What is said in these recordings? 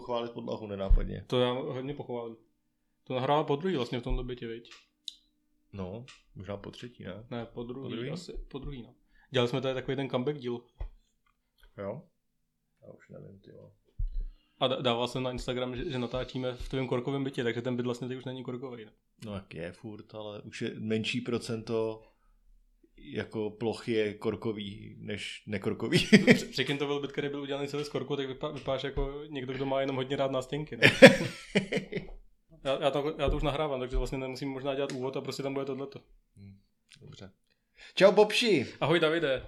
pochválit podlahu nenápadně. To já hodně pochválím. To nahrává podruhý vlastně v tomto bytě, viď? No, možná po třetí, ne? Ne, podruhý asi, podruhý, no. Dělali jsme tady takový ten comeback díl. Jo? Já už nevím, ty jo. A dával jsem na Instagram, že natáčíme v tvém korkovém bytě, takže ten byt vlastně teď už není korkový, ne? No jak je furt, ale už je menší procento jako ploch je korkový než nekorkový. Překým to byl byt, který byl udělaný celý z korku, tak vypadáš jako někdo, kdo má jenom hodně rád nástěnky, ne? Já to už nahrávám, takže vlastně nemusím možná dělat úvod a prostě tam bude tohleto. Dobře. Čau Bobši. Ahoj Davide.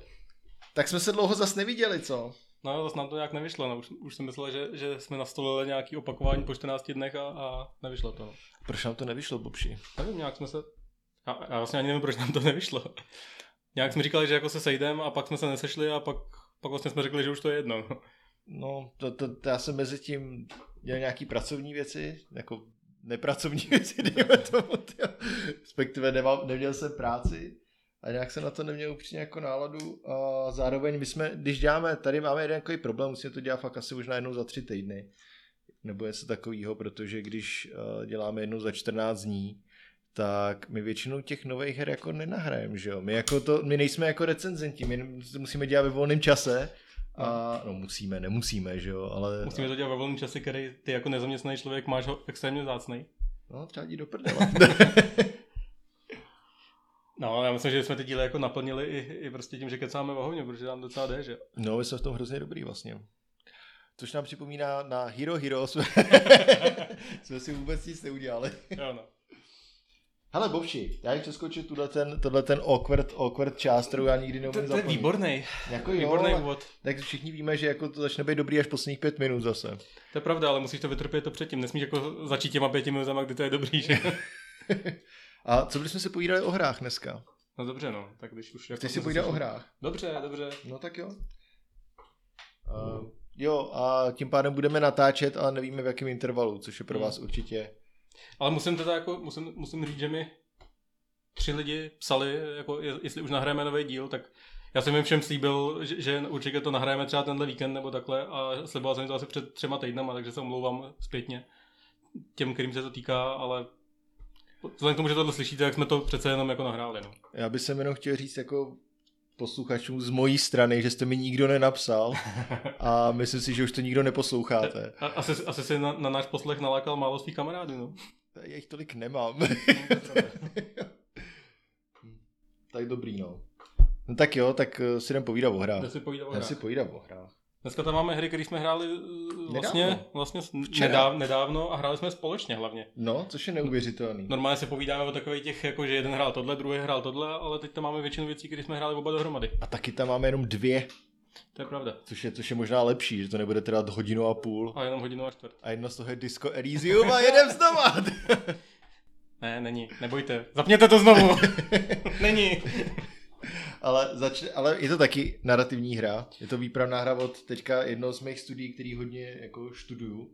Tak jsme se dlouho zas neviděli, co? No jo, zas nám to nějak nevyšlo, no. Už jsem myslel, že jsme nastolili nějaký opakování po 14 dnech a nevyšlo to. Proč nám to nevyšlo, Bobši? Nevím, nějak jsme se... Já vlastně ani nevím, proč nám to nevyšlo. Nějak jsme říkali, že jako se sejdeme a pak jsme se nesešli a pak vlastně jsme řekli, že už to je jedno. No, to já jsem mezi tím dělal nějaký pracovní věci, jako nepracovní věci, dejme tomu, respektive neměl jsem práci. A nějak jsem na to neměl upřímně jako náladu a zároveň my jsme, když děláme, tady máme jeden takový problém, musíme to dělat fakt asi už na jednou za 3 týdny nebo něco takovýho, protože když děláme jednou za 14 dní, tak my většinou těch nových her jako nenahrajeme, že jo, my nejsme jako recenzenti, my to musíme dělat ve volném čase a no musíme, nemusíme, že jo, ale... Musíme to dělat ve volném čase, který ty jako nezaměstnaný člověk máš ho extrémně zácnej. No třeba jdi do prdela. No, já myslím, že jsme ty díly jako naplnili i prostě tím, že kecáme vahovně, protože nám docela jde, že? No, my jsme v tom hrozně dobrý vlastně. Což nám připomíná na Hero jsme si vůbec nic neudělali. Jo, no. Hele, Bobši, já jich přeskočil tohle ten awkward část, kterou já nikdy neumím zapomínat. To je výborný. Jako výborný úvod. Tak všichni víme, že jako to začne být dobrý až posledních 5 minut zase. To je pravda, ale musíš to vytrpět to předtím. Nesmíš jako začít těma 5 minutama, kdy to je dobrý, že? A co bychom si povídali o hrách dneska? No dobře, no. Tak když už jako ty si povídal o hrách. Dobře. No tak jo. Jo, a tím pádem budeme natáčet a nevíme v jakém intervalu, což je pro vás určitě. Ale musím říct, že mi 3 lidi psali, jako jestli už nahrajeme nový díl, tak já jsem jim všem slíbil, že určitě to nahrajeme třeba tenhle víkend nebo takhle a sliboval jsem to asi před 3 týdnama, takže se omlouvám zpětně těm, kterým se to týká, ale vzhledem k tomu, že tohle slyšíte, tak jsme to přece jenom jako nahráli. No. Já bych jenom chtěl říct jako posluchačům z mojí strany, že jste mi nikdo nenapsal a myslím si, že už to nikdo neposloucháte. Asi se na náš poslech nalákal málo svých kamarádů. No. Já jich tolik nemám. Tak dobrý, no. No tak jo, tak si jdem povídat o hrách. Já si povídám o hrách. Dneska tam máme hry, které jsme hráli vlastně nedávno a hráli jsme společně hlavně. No, což je neuvěřitelný. Normálně se povídáme o takových těch, jako že jeden hrál tohle, druhý hrál tohle, ale teď tam máme většinu věcí, které jsme hráli oba dohromady. A taky tam máme jenom 2. To je pravda. Což je možná lepší, že to nebude teda 1.5 hodiny. A jenom 1.25 hodiny. A jedno z toho je Disco Elysium a jedem znovu. Ne, není, nebojte. Zapněte to znovu. Není. Ale je to taky narrativní hra, je to výpravná hra od teďka jednoho z mých studií, který hodně jako studuju,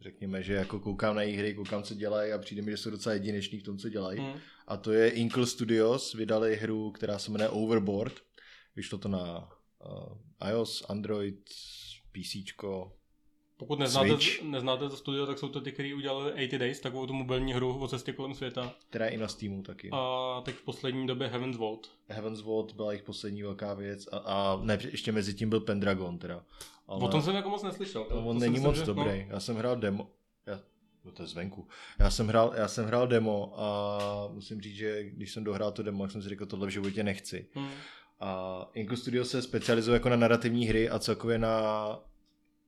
řekněme, že jako koukám na jejich hry, koukám co dělají a přijde mi, že jsou docela jedineční v tom, co dělají. A to je Inkle Studios, vydali hru, která se jmenuje Overboard, vyšlo to na iOS, Android, PCčko, pokud neznáte to studio, tak jsou to ty, kteří udělali 80 Days, takovou tu mobilní hru o cestě kolem světa. Která je i na Steamu taky. A teď v poslední době Heaven's Vault. Heaven's Vault byla jejich poslední velká věc a ne, ještě mezi tím byl Pendragon teda. Ale o tom jsem jako moc neslyšel. On není moc dobrý, no. Já jsem hrál demo. To je zvenku. Já jsem hrál demo a musím říct, že když jsem dohrál to demo, jsem si řekl, tohle v životě nechci. A Inkle Studios se specializuje jako na narrativní hry a celkově na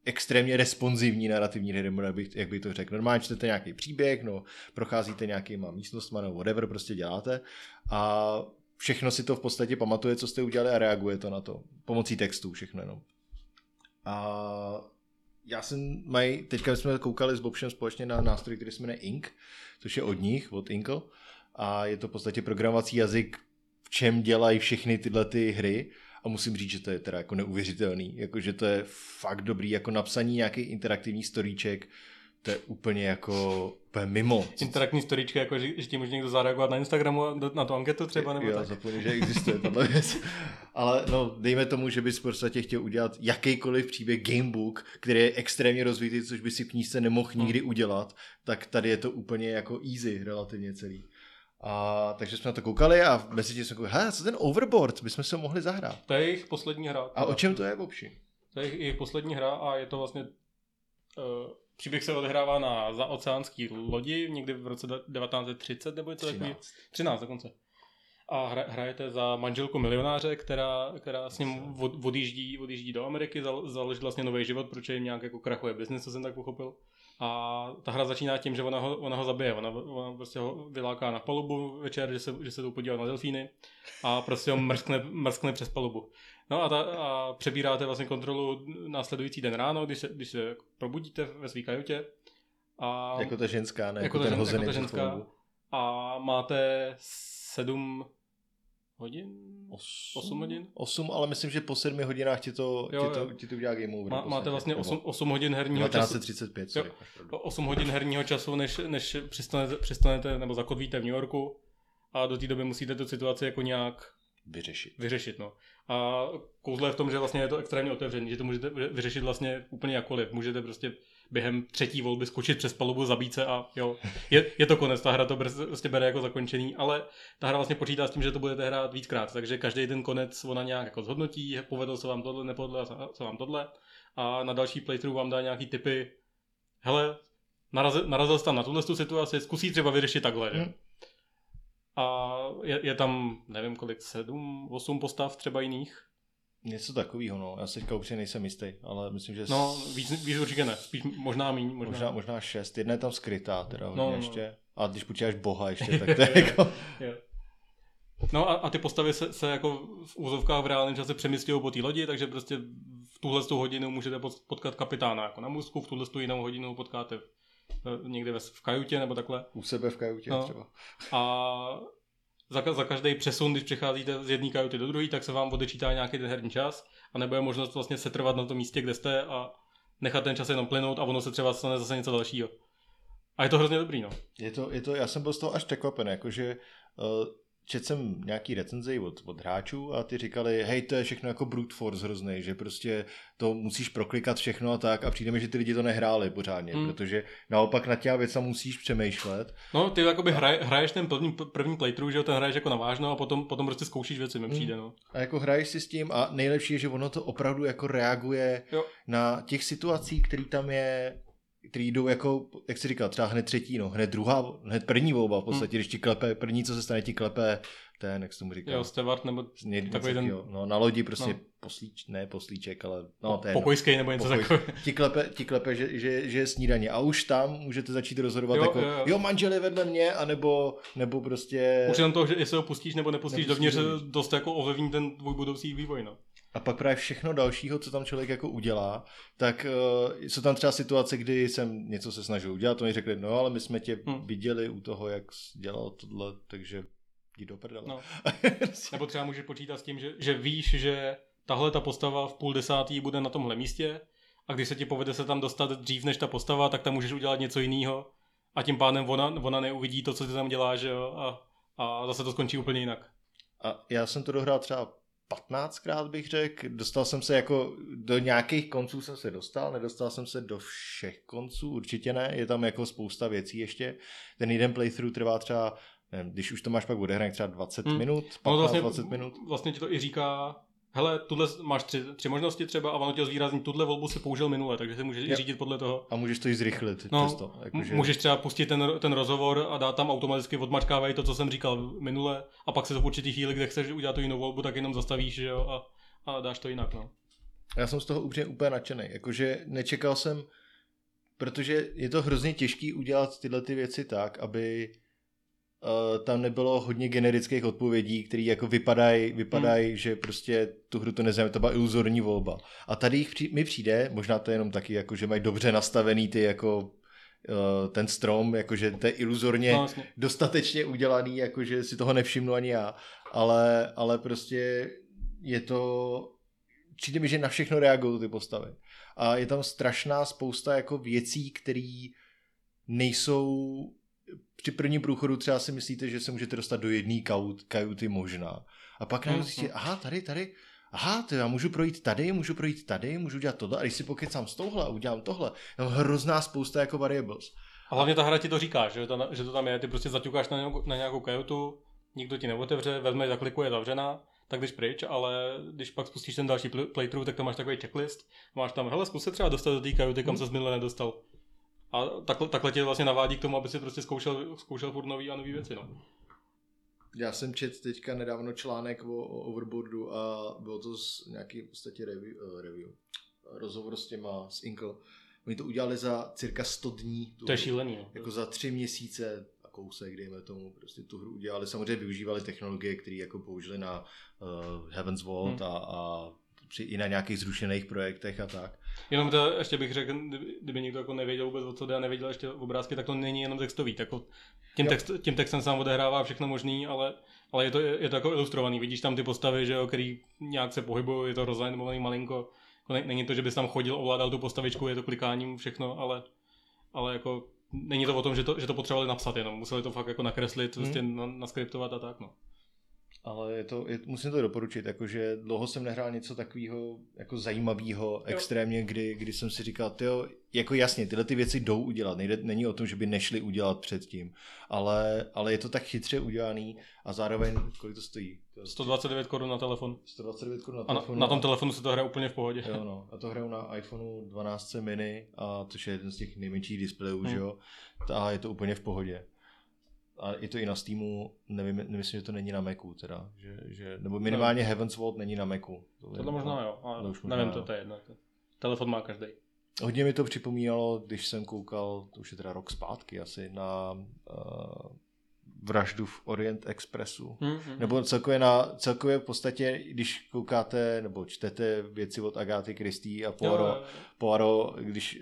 extrémně responsivní narrativní hry, jak bych to řekl. Normálně čtete nějaký příběh, no, procházíte nějakýma místnostma, no, whatever, prostě děláte a všechno si to v podstatě pamatuje, co jste udělali a reaguje to na to. Pomocí textů všechno jenom. A teďka jsme koukali s Bobšem společně na nástroj, který se jmenuje Ink, což je od nich, od Inkle, a je to v podstatě programovací jazyk, v čem dělají všechny tyhle ty hry. A musím říct, že to je teda jako neuvěřitelný, jakože to je fakt dobrý, jako napsaní nějaký interaktivní storíček, to je úplně jako mimo. Interaktivní storička, jako že ti může někdo zareagovat na Instagramu na tu anketu třeba nebo tak. Já zapomněl, že existuje tato věc. Ale no, dejme tomu, že bys prostě chtěl udělat jakýkoliv příběh gamebook, který je extrémně rozvitý, což by si v knížce nemohl nikdy udělat, tak tady je to úplně jako easy relativně celý. A takže jsme na to koukali a mezi tím jsme koukali, co ten Overboard, bychom se mohli zahrát. To je jejich poslední hra. A o čem to je vůbec? To je jejich poslední hra a je to vlastně příběh se odehrává na zaoceánský lodi někdy v roce 1930 nebo něco takový. 13 dokonce. A hrajete za manželku milionáře, která s ním odjíždí do Ameriky, založí vlastně nový život, protože jim nějak jako krachuje biznis, co jsem tak pochopil. A ta hra začíná tím, že ona ho zabije. Ona prostě ho vyláká na palubu večer, že se jdou podívat na delfíny a prostě ho mrskne přes palubu. No a přebíráte vlastně kontrolu následující den ráno, když se probudíte ve svý kajutě. A jako ta ženská, ne? Jako ten hozený přes palubu. A máte 7 hodin? 8 hodin? 8, ale myslím, že po 7 hodinách ti to udělá game over. Máte vlastně 8 hodin herního času. 35, sorry, 8 hodin herního času, než přistanete nebo zakotvíte v New Yorku a do té doby musíte tu situaci jako nějak vyřešit, no. A kouzlo je v tom, že vlastně je to extrémně otevřený, že to můžete vyřešit vlastně úplně jakkoliv. Můžete prostě během 3. volby skočit přes palubu, zabít se a jo, je to konec. Ta hra to prostě bere jako zakončený, ale ta hra vlastně počítá s tím, že to budete hrát víckrát, takže každý ten konec ona nějak jako zhodnotí, povedlo se vám tohle, nepovedlo se vám tohle a na další playthrough vám dá nějaký tipy, hele, narazil jsi tam na tuhle situaci, zkusí třeba vyřešit takhle, že? A je tam, nevím kolik, 7, 8 postav třeba jiných. Něco takového, no. Já se teďka upřímně nejsem jistý, ale myslím, že... No, víc určitě ne. Spíš možná míň. Možná 6. Jedna je tam skrytá, teda no, ještě. A když počítáš boha ještě, tak to je jako... No a ty postavy se jako v úzovkách v reálném čase přemyslují po té lodi, takže prostě v tuhle hodinu můžete potkat kapitána jako na můstku, v tuhle jinou hodinu potkáte někde v kajutě nebo takhle. U sebe v kajutě třeba. A za každý přesun, když přecházíte z jedné kajuty do druhé, tak se vám odečítá nějaký ten herní čas a nebo je možnost vlastně setrvat na tom místě, kde jste a nechat ten čas jenom plynout a ono se třeba stane zase něco dalšího. A je to hrozně dobrý, no. Je to, já jsem byl z toho až překvapen, jakože četl jsem nějaký recenzi od hráčů a ty říkali, hej, to je všechno jako brute force hroznej, že prostě to musíš proklikat všechno a tak a přijde mi, že ty lidi to nehráli pořádně, protože naopak na těma věcma musíš přemýšlet. No, ty jakoby hraješ ten první playthrough, že jo, ten hraješ jako navážno a potom prostě zkoušíš věci, mi přijde, no. A jako hraješ si s tím a nejlepší je, že ono to opravdu jako reaguje na těch situací, který tam je... Který jdou jako, jak jsi říkal, třeba hned třetí, no, hned první volba v podstatě, když ti klepe, první, co se stane, ti klepe ten, jak se tomu říká. Jo, steward nebo takový ten... No, na lodi prostě poslíček, ale... No, pokojský nebo něco takového. Ti klepe, že je snídaně a už tam můžete začít rozhodovat jo, manžel je vedle mě, anebo prostě... Už jenom toho, že jestli ho pustíš nebo nepustíš dovnitř, dost jako ovlivní ten tvůj budoucí vývoj, no. A pak právě všechno dalšího, co tam člověk jako udělá, tak jsou tam třeba situace, kdy jsem něco se snažil udělat, to mi řekli, no ale my jsme tě viděli u toho, jak jsi dělal tohle, takže jdi do prdele. No. Nebo třeba můžeš počítat s tím, že víš, že tahle ta postava v 9:30 bude na tomhle místě a když se ti povede se tam dostat dřív než ta postava, tak tam můžeš udělat něco jiného a tím pádem ona neuvidí to, co ty tam děláš a zase to skončí úplně jinak. A já jsem to dohrál třeba 15krát bych řekl, dostal jsem se jako do nějakých konců jsem se dostal, nedostal jsem se do všech konců, určitě ne, je tam jako spousta věcí ještě, ten jeden playthrough trvá třeba, nevím, když už to máš pak odehraný třeba 20 minut, 15-20 minut. Vlastně ti to i říká, hele, tuhle máš tři možnosti třeba a ono tě zvýrazní, tuhle volbu si použil minule, takže se můžeš i řídit podle toho. A můžeš to i zrychlit. No, přesto, jakože... Můžeš třeba pustit ten rozhovor a dát tam automaticky odmačkávají to, co jsem říkal minule a pak se to v určitý chvíli, kde chceš udělat tu jinou volbu, tak jenom zastavíš, že jo, a dáš to jinak, no. Já jsem z toho úplně nadšenej, jakože nečekal jsem, protože je to hrozně těžký udělat tyhle ty věci tak, aby... tam nebylo hodně generických odpovědí, které jako vypadají, že prostě tu hru to neznamená, to byla iluzorní volba. A tady mi přijde, možná to je jenom taky, jako, že mají dobře nastavený ty jako ten strom, jakože to je iluzorně dostatečně udělaný, jakože si toho nevšimnu ani já, ale prostě je to, přijde mi, že na všechno reagují ty postavy. A je tam strašná spousta jako věcí, které nejsou při prvním průchodu, třeba si myslíte, že se můžete dostat do jedné kajuty možná. A pak najednou zjistíte, aha, tady, aha, to já můžu projít tady, můžu dělat tohle, a když si pokecám s touhle a udělám tohle, tam hrozná spousta jako variables. A hlavně ta hra ti to říká, že to tam je, ty prostě zaťukáš na nějakou kajutu, nikdo ti neotevře, vezmeš, zaklikuje, zavřená, tak jdeš pryč, ale když pak spustíš ten další playthrough, tak tam máš takový checklist, máš tam, hele, zkus se třeba dostat do té kajuty, kam ses minule nedostal. A takhle tě vlastně navádí k tomu, aby si prostě zkoušel furt nový věci, no. Já jsem četl teďka nedávno článek o Overboardu a bylo to z nějaký v podstatě review. Rozhovor s těma, s Inkl. Oni to udělali za cirka 100 dní. To je šílený. Jako za 3 měsíce a kousek, dejme tomu, prostě tu hru udělali. Samozřejmě využívali technologie, které jako použili na Heaven's Vault a i na nějakých zrušených projektech a tak. Jenom to ještě bych řekl, kdyby někdo jako nevěděl vůbec, o co jde a nevěděl ještě obrázky, tak to není jenom textový. Jako tím textem sám odehrává všechno možný, ale je to jako ilustrovaný. Vidíš tam ty postavy, že jo, který nějak se pohybují, je to rozanimovaný malinko. Není to, že bys tam chodil, ovládal tu postavičku, je to klikáním všechno, ale jako není to o tom, že to potřebovali napsat jenom. Museli to fakt jako nakreslit, prostě naskriptovat a tak, no. Ale musím to doporučit, jakože dlouho jsem nehrál něco takového jako zajímavého extrémně, kdy jsem si říkal, tyjo, jako jasně, tyhle ty věci jdou udělat, není o tom, že by nešli udělat předtím, ale je to tak chytře udělaný a zároveň, kolik to stojí? 129 Kč na telefon. 129 Kč na telefon. A na tom telefonu se to hraje úplně v pohodě. Jo, no. A to hraju na iPhoneu 12 mini, a což je jeden z těch nejmenších displejů, že jo, a je to úplně v pohodě. A je to i na Steamu, nemyslím, že to není na Macu teda, nebo minimálně Heaven's Vault není na Macu. Tohle možná jo, ale nevím, to je jedno. Telefon má každý. Hodně mi to připomínalo, když jsem koukal, to už je teda rok zpátky asi, na vraždu v Orient Expressu. Nebo celkově v podstatě, když koukáte nebo čtete věci od Agáty Christie a Poirot, když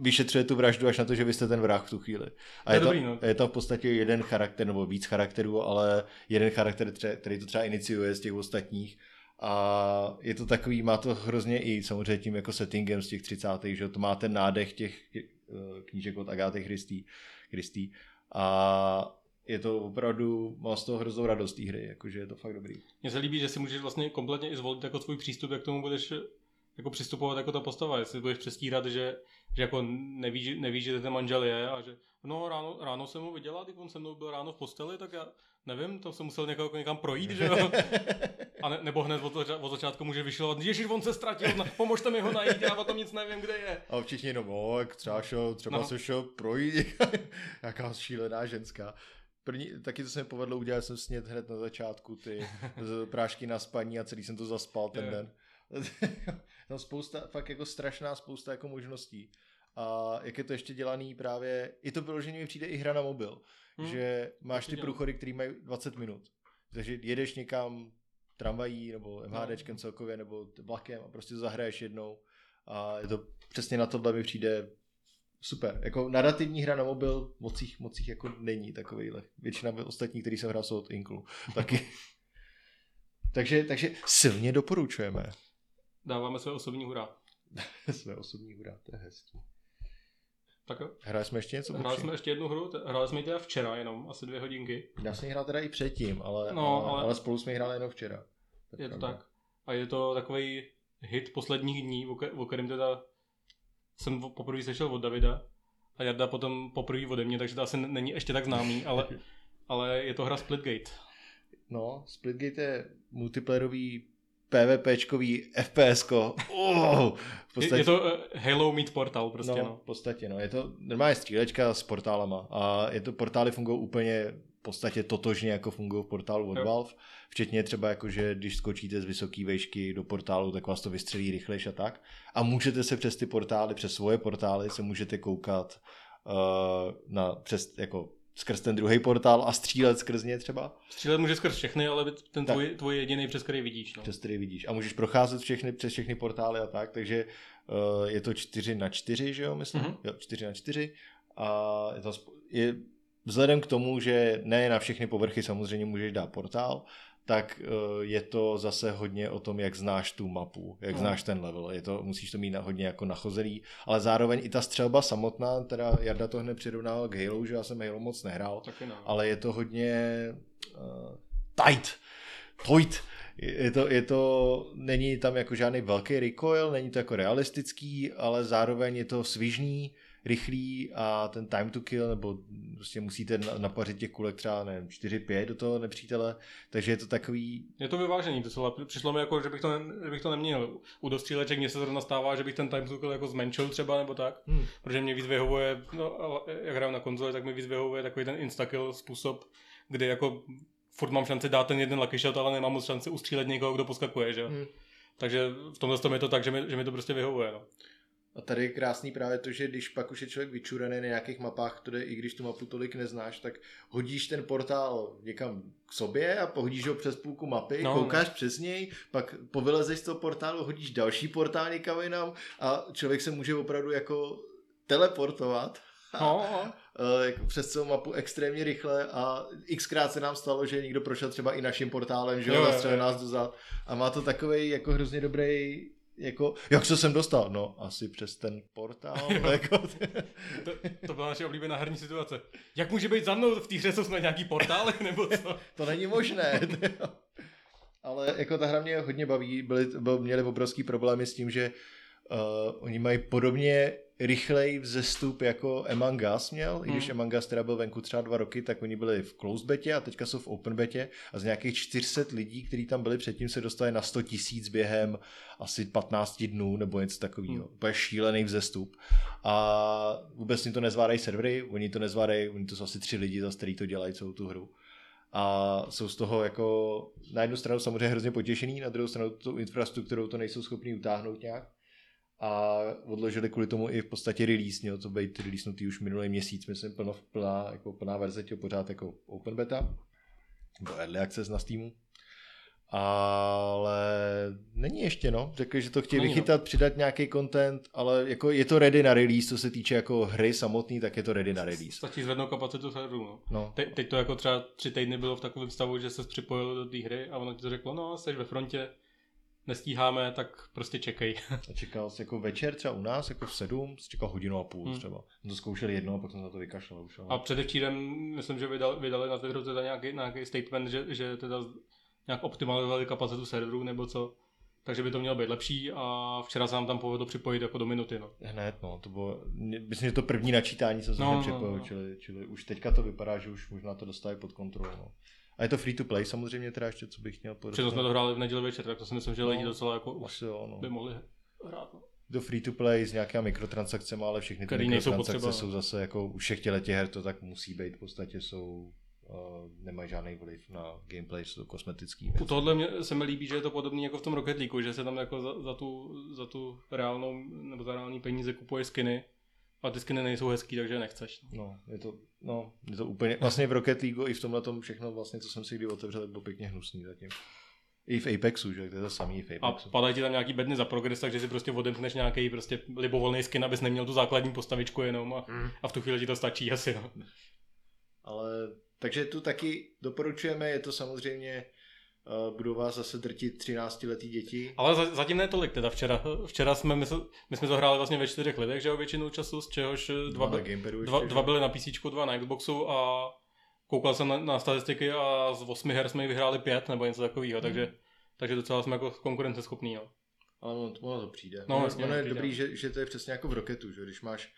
vyšetřuje tu vraždu až na to, že vy jste ten vrah v tu chvíli. A je tam v podstatě jeden charakter, nebo víc charakterů, ale jeden charakter, který to třeba iniciuje z těch ostatních. A je to takový, má to hrozně i samozřejmě tím jako settingem z těch 30. že to má ten nádech těch knížek od Agáty Christie. A je to opravdu, má z toho hroznou radost té hry, jakože je to fakt dobrý. Mně se líbí, že si můžeš vlastně kompletně i zvolit jako svůj přístup, jak tomu budeš jako přistupovat jako ta postava, jestli budeš přestírat, že jako nevíš, že ten manžel je a že no ráno jsem ho viděla, když on se mnou byl ráno v posteli, tak já nevím, tam jsem musel někam projít, že jo? A nebo hned od začátku může vyšilovat, ježiš, on se ztratil, pomožte mi ho najít, já o tom nic nevím, kde je. A všichni jenom, třeba se šel projít, jaká šílená ženská. Taky to se mi povedlo udělat, jsem snět hned na začátku ty prášky na spaní a celý jsem to zaspal ten den. Tam spousta, fakt jako strašná spousta jako možností. A jak je to ještě dělaný právě, i to vyloženě mi přijde i hra na mobil, že máš ty průchody, který mají 20 minut. Takže jedeš někam tramvají nebo MHDčkem celkově nebo vlakem a prostě zahraješ jednou. A je to přesně na tohle mi přijde super. Jako narrativní hra na mobil mocích jako není takovejhle. Většina ostatních, který jsem hrál, jsou od Inklu. Taky. Takže silně doporučujeme. Dáváme své osobní hurá. To je hezký. Tak jo. Hráli jsme ještě něco? Hráli jsme ještě jednu hru, hráli jsme ji teda včera jenom, asi 2 hodinky. Já jsem ji hrál teda i předtím, ale spolu jsme ji hráli jenom včera. Tak je to pravda. Tak. A je to takový hit posledních dní, o kterém teda jsem poprvé sešel od Davida a Jarda potom poprvé ode mě, takže to asi není ještě tak známý, ale je to hra Splitgate. No, Splitgate je multiplayerový PvPčkový FPSko. Podstatě, je to Halo Meet Portal prostě. No, v podstatě, no. Je to normálně střílečka s portálama. A portály fungují úplně v podstatě totožně, jako fungují v portálu od Valve. Včetně třeba jako, že když skočíte z vysoké vejšky do portálu, tak vás to vystřelí rychlejš a tak. A můžete se přes ty portály, přes svoje portály se můžete koukat skrz ten druhý portál a střílet skrz ně třeba. Střílet můžeš skrz všechny, ale ten tvoj jediný, přes který vidíš. No. Přes který vidíš. A můžeš procházet přes všechny portály a tak, takže je to 4x4, že jo, myslím? Mm-hmm. Jo, 4x4 a je vzhledem k tomu, že ne na všechny povrchy samozřejmě můžeš dát portál, tak je to zase hodně o tom, jak znáš tu mapu, jak znáš ten level. Musíš to mít hodně jako nachozený, ale zároveň i ta střelba samotná, teda Jarda to hned přirovnal k Halo, že já jsem Halo moc nehrál, ale je to hodně tight. Je to, není tam jako žádný velký recoil, není to jako realistický, ale zároveň je to svižný, rychlý a ten time to kill, nebo prostě musíte napařit těch kulek třeba, nevím, 4-5 do toho nepřítele, takže je to takový... Je to vyvážený docela, přišlo mi jako, že bych to neměl. U dostříleček mě se zrovna stává, že bych ten time to kill jako zmenšil třeba, nebo tak, protože mě víc vyhovuje, jak hrám na konzole, tak mi víc vyhovuje takový ten instakill způsob, kdy jako furt mám šanci dát ten jeden lucky shot, ale nemám moc šanci ustřílet někoho, kdo poskakuje, že? Takže v tomhle tom je to tak, že mi to prostě vyhovuje, no. A tady je krásný právě to, že když pak už je člověk vyčuraný na nějakých mapách, to jde, i když tu mapu tolik neznáš, tak hodíš ten portál někam k sobě a pohodíš ho přes půlku mapy, koukáš přes něj, pak povylezeš z toho portálu, hodíš další portál někam jinam a člověk se může opravdu jako teleportovat. Jako přes celou mapu extrémně rychle a xkrát se nám stalo, že někdo prošel třeba i naším portálem, že jo, zastřelil nás dozad a má to takovej jako hrozně dobrý jako, jak se sem dostal? No, asi přes ten portál. Jako. To byla naše oblíbená herní situace. Jak může být za mnou v té hře, co jsme nějaký portály, nebo co? To není možné. Ale jako ta hra mě hodně baví, měli obrovský problémy s tím, že oni mají podobně rychlej vzestup jako Among Us měl, i když Among Us teda byl venku třeba 2 roky, tak oni byli v closed betě a teďka jsou v open betě a z nějakých 400 lidí, kteří tam byli předtím, se dostali na 100 000 během asi 15 dnů nebo něco takového. To je šílený vzestup a vůbec jim to nezvládají servery, oni to jsou asi 3 lidi, zase, který to dělají celou tu hru. A jsou z toho jako na jednu stranu samozřejmě hrozně potěšený, na druhou stranu tu infrastrukturu to nejsou schopní utáhnout nějak. A odložili kvůli tomu i v podstatě release, mělo to být releasenutý už minulý měsíc, myslím plná verze, těho pořád jako open beta, nebo early access na Steamu, ale není ještě, no, řekli, že to chtějí vychytat, přidat nějaký content, ale jako je to ready na release, co se týče jako hry samotný, tak je to ready na release. Stačí zvednout kapacitu serveru, no. Teď to jako třeba 3 týdny bylo v takovém stavu, že se připojilo do té hry a ono ti to řeklo, no, jsi ve frontě, nestíháme, tak prostě čekej. A čekal jsi jako večer třeba u nás, jako v 7, jsi čekal 1.5 hodiny třeba. To zkoušeli jednou a pak jsem na to vykašlal už. Ale... A předevčírem, myslím, že vydali na Twitteru teda nějaký statement, že teda nějak optimalizovali kapacitu serverů nebo co. Takže by to mělo být lepší a včera se nám tam povedlo připojit jako do minuty. No. Hned, no, to bylo, myslím, že to první načítání jsem se připojil, čili už teďka to vypadá, že už možná to dostali pod kontrolu, no. A je to free to play samozřejmě teda ještě, co bych měl podostat. Přesně jsme to hráli v neděli večer, tak to si myslím, že lidi docela jako už by mohli hrát. No. Do free to play s nějakými mikrotransakcemi, ale všechny ty mikrotransakce jsou zase jako u všech těchto her to tak musí být, v podstatě jsou, nemají žádný vliv na gameplay, jsou to kosmetický věc. U tohohle se mi líbí, že je to podobné jako v tom Rocket League, že se tam jako za tu reálnou nebo za reální peníze kupuje skiny. A ty skiny nejsou hezký, takže nechceš. No, je to úplně, vlastně v Rocket League i v tomhletom všechno vlastně, co jsem si kdy otevřel, tak bylo pěkně hnusný zatím. I v Apexu, že? To je to samý v Apexu. A padají ti tam nějaký bedny za progres, takže si prostě odemkneš nějaký prostě libovolný skin, abys neměl tu základní postavičku jenom a v tu chvíli ti to stačí asi. No. Ale, takže tu taky doporučujeme, je to samozřejmě... budou vás zase drtit 13letý děti. Ale zatím ne tolik, teda včera jsme my jsme zahráli vlastně ve 4 lidech, že jo, většinu času, z čehož dva byly na PC, 2 na Xboxu a koukal jsem na statistiky a z 8 her jsme vyhráli 5 nebo něco takového, takže docela jsme jako konkurenceschopní, no. Ale ono to přijde. No, ono je dobrý, že to je přesně jako v Rocketu, že když máš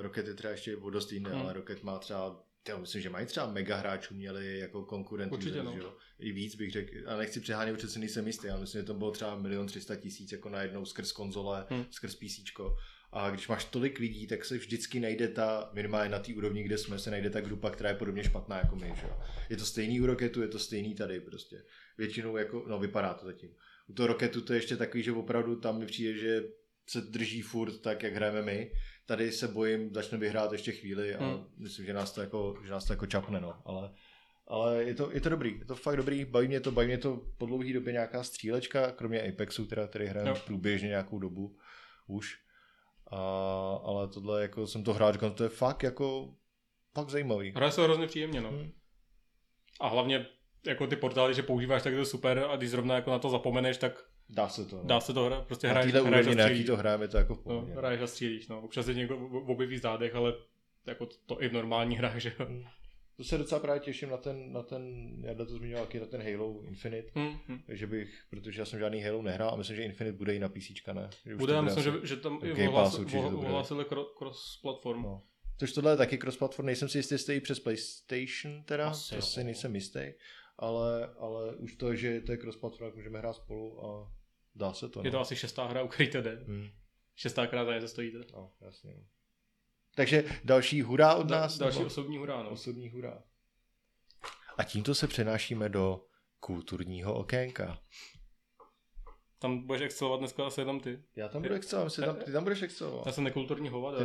Rocket je třeba ještě o dost jiné, ale Rocket má třeba, já myslím, že mají třeba mega hráčů, měli jako konkurentů. Určitě, no. I víc bych řekl, a nechci přehánět, protože si nejsem jistý, já myslím, že to bylo třeba 1 300 000 jako najednou skrz konzole, skrz PCčko. A když máš tolik lidí, tak se vždycky najde ta, minimálně na té úrovni, kde jsme, se najde ta grupa, která je podobně špatná jako my, že jo. Je to stejný u Rocketu, je to stejný tady prostě. Většinou jako, no vypadá to zatím. U toho Rocketu to je ještě takový, že opravdu tam mi přijde, že se drží furt tak, jak hrajeme my. Tady se bojím, začnu vyhrát ještě chvíli a myslím, že nás to jako čapne, no. Ale je to dobrý, je to fakt dobrý, baví mě to po dlouhý době nějaká střílečka, kromě Apexu, teda, který hrajeme průběžně nějakou dobu už. Ale tohle, jako jsem to hrál, říkám, to je fakt zajímavý. Hraje se hrozně příjemně, no. A hlavně jako ty portály, že používáš, tak je to super, a když zrovna jako na to zapomeneš, tak dá se to. No. Dá se to hrát, prostě hraješ a střílíš. Na týhle to hráme to jako v pohodě. No, hraješ a střílíš, no. Občas je někdo objeví v zádech, ale jako to i v normální hrách, že to se docela právě těším na ten já to zmiňoval, jaký na ten Halo Infinite, takže bych, protože já jsem žádný Halo nehrál a myslím, že Infinite bude i na PCčka, ne? Že bude, já myslím, že tam i ohlásili cross-platform. No. Což tohle je taky cross-platform, nejsem si jistý, jestli i přes PlayStation teda, asi nejsem jistý, ale už to, že to je cross-platform, můžeme hrát spolu a dá se to. Je to asi šestá hra, u který to jde. Šestákrát za něco stojíte. No, jasně. Takže další hurá od nás. Další osobní hurá, no. Osobní hurá. A tímto se přenášíme do kulturního okénka. Tam budeš excelovat dneska asi tam ty. Já tam budu excelovat, ty tam budeš excelovat. Já jsem nekulturní hovada.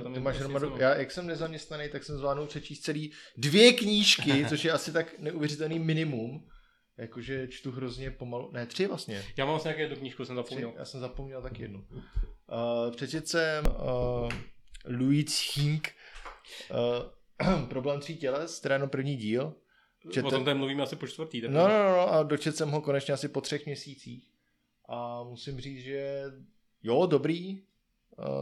Jak jsem nezaměstnaný, tak jsem zvládnul přečíst celý 2 knížky, což je asi tak neuvěřitelný minimum. Jakože čtu hrozně pomalu, ne 3 vlastně. Já mám asi nějaké jednu knížku, jsem zapomněl. 3, já jsem zapomněl tak 1. Přečet jsem... Louis Hink, Problém 3 těles, teda první díl. O tom tady mluvíme asi po 4. No, a dočet jsem ho konečně asi po 3 měsících. A musím říct, že jo, dobrý.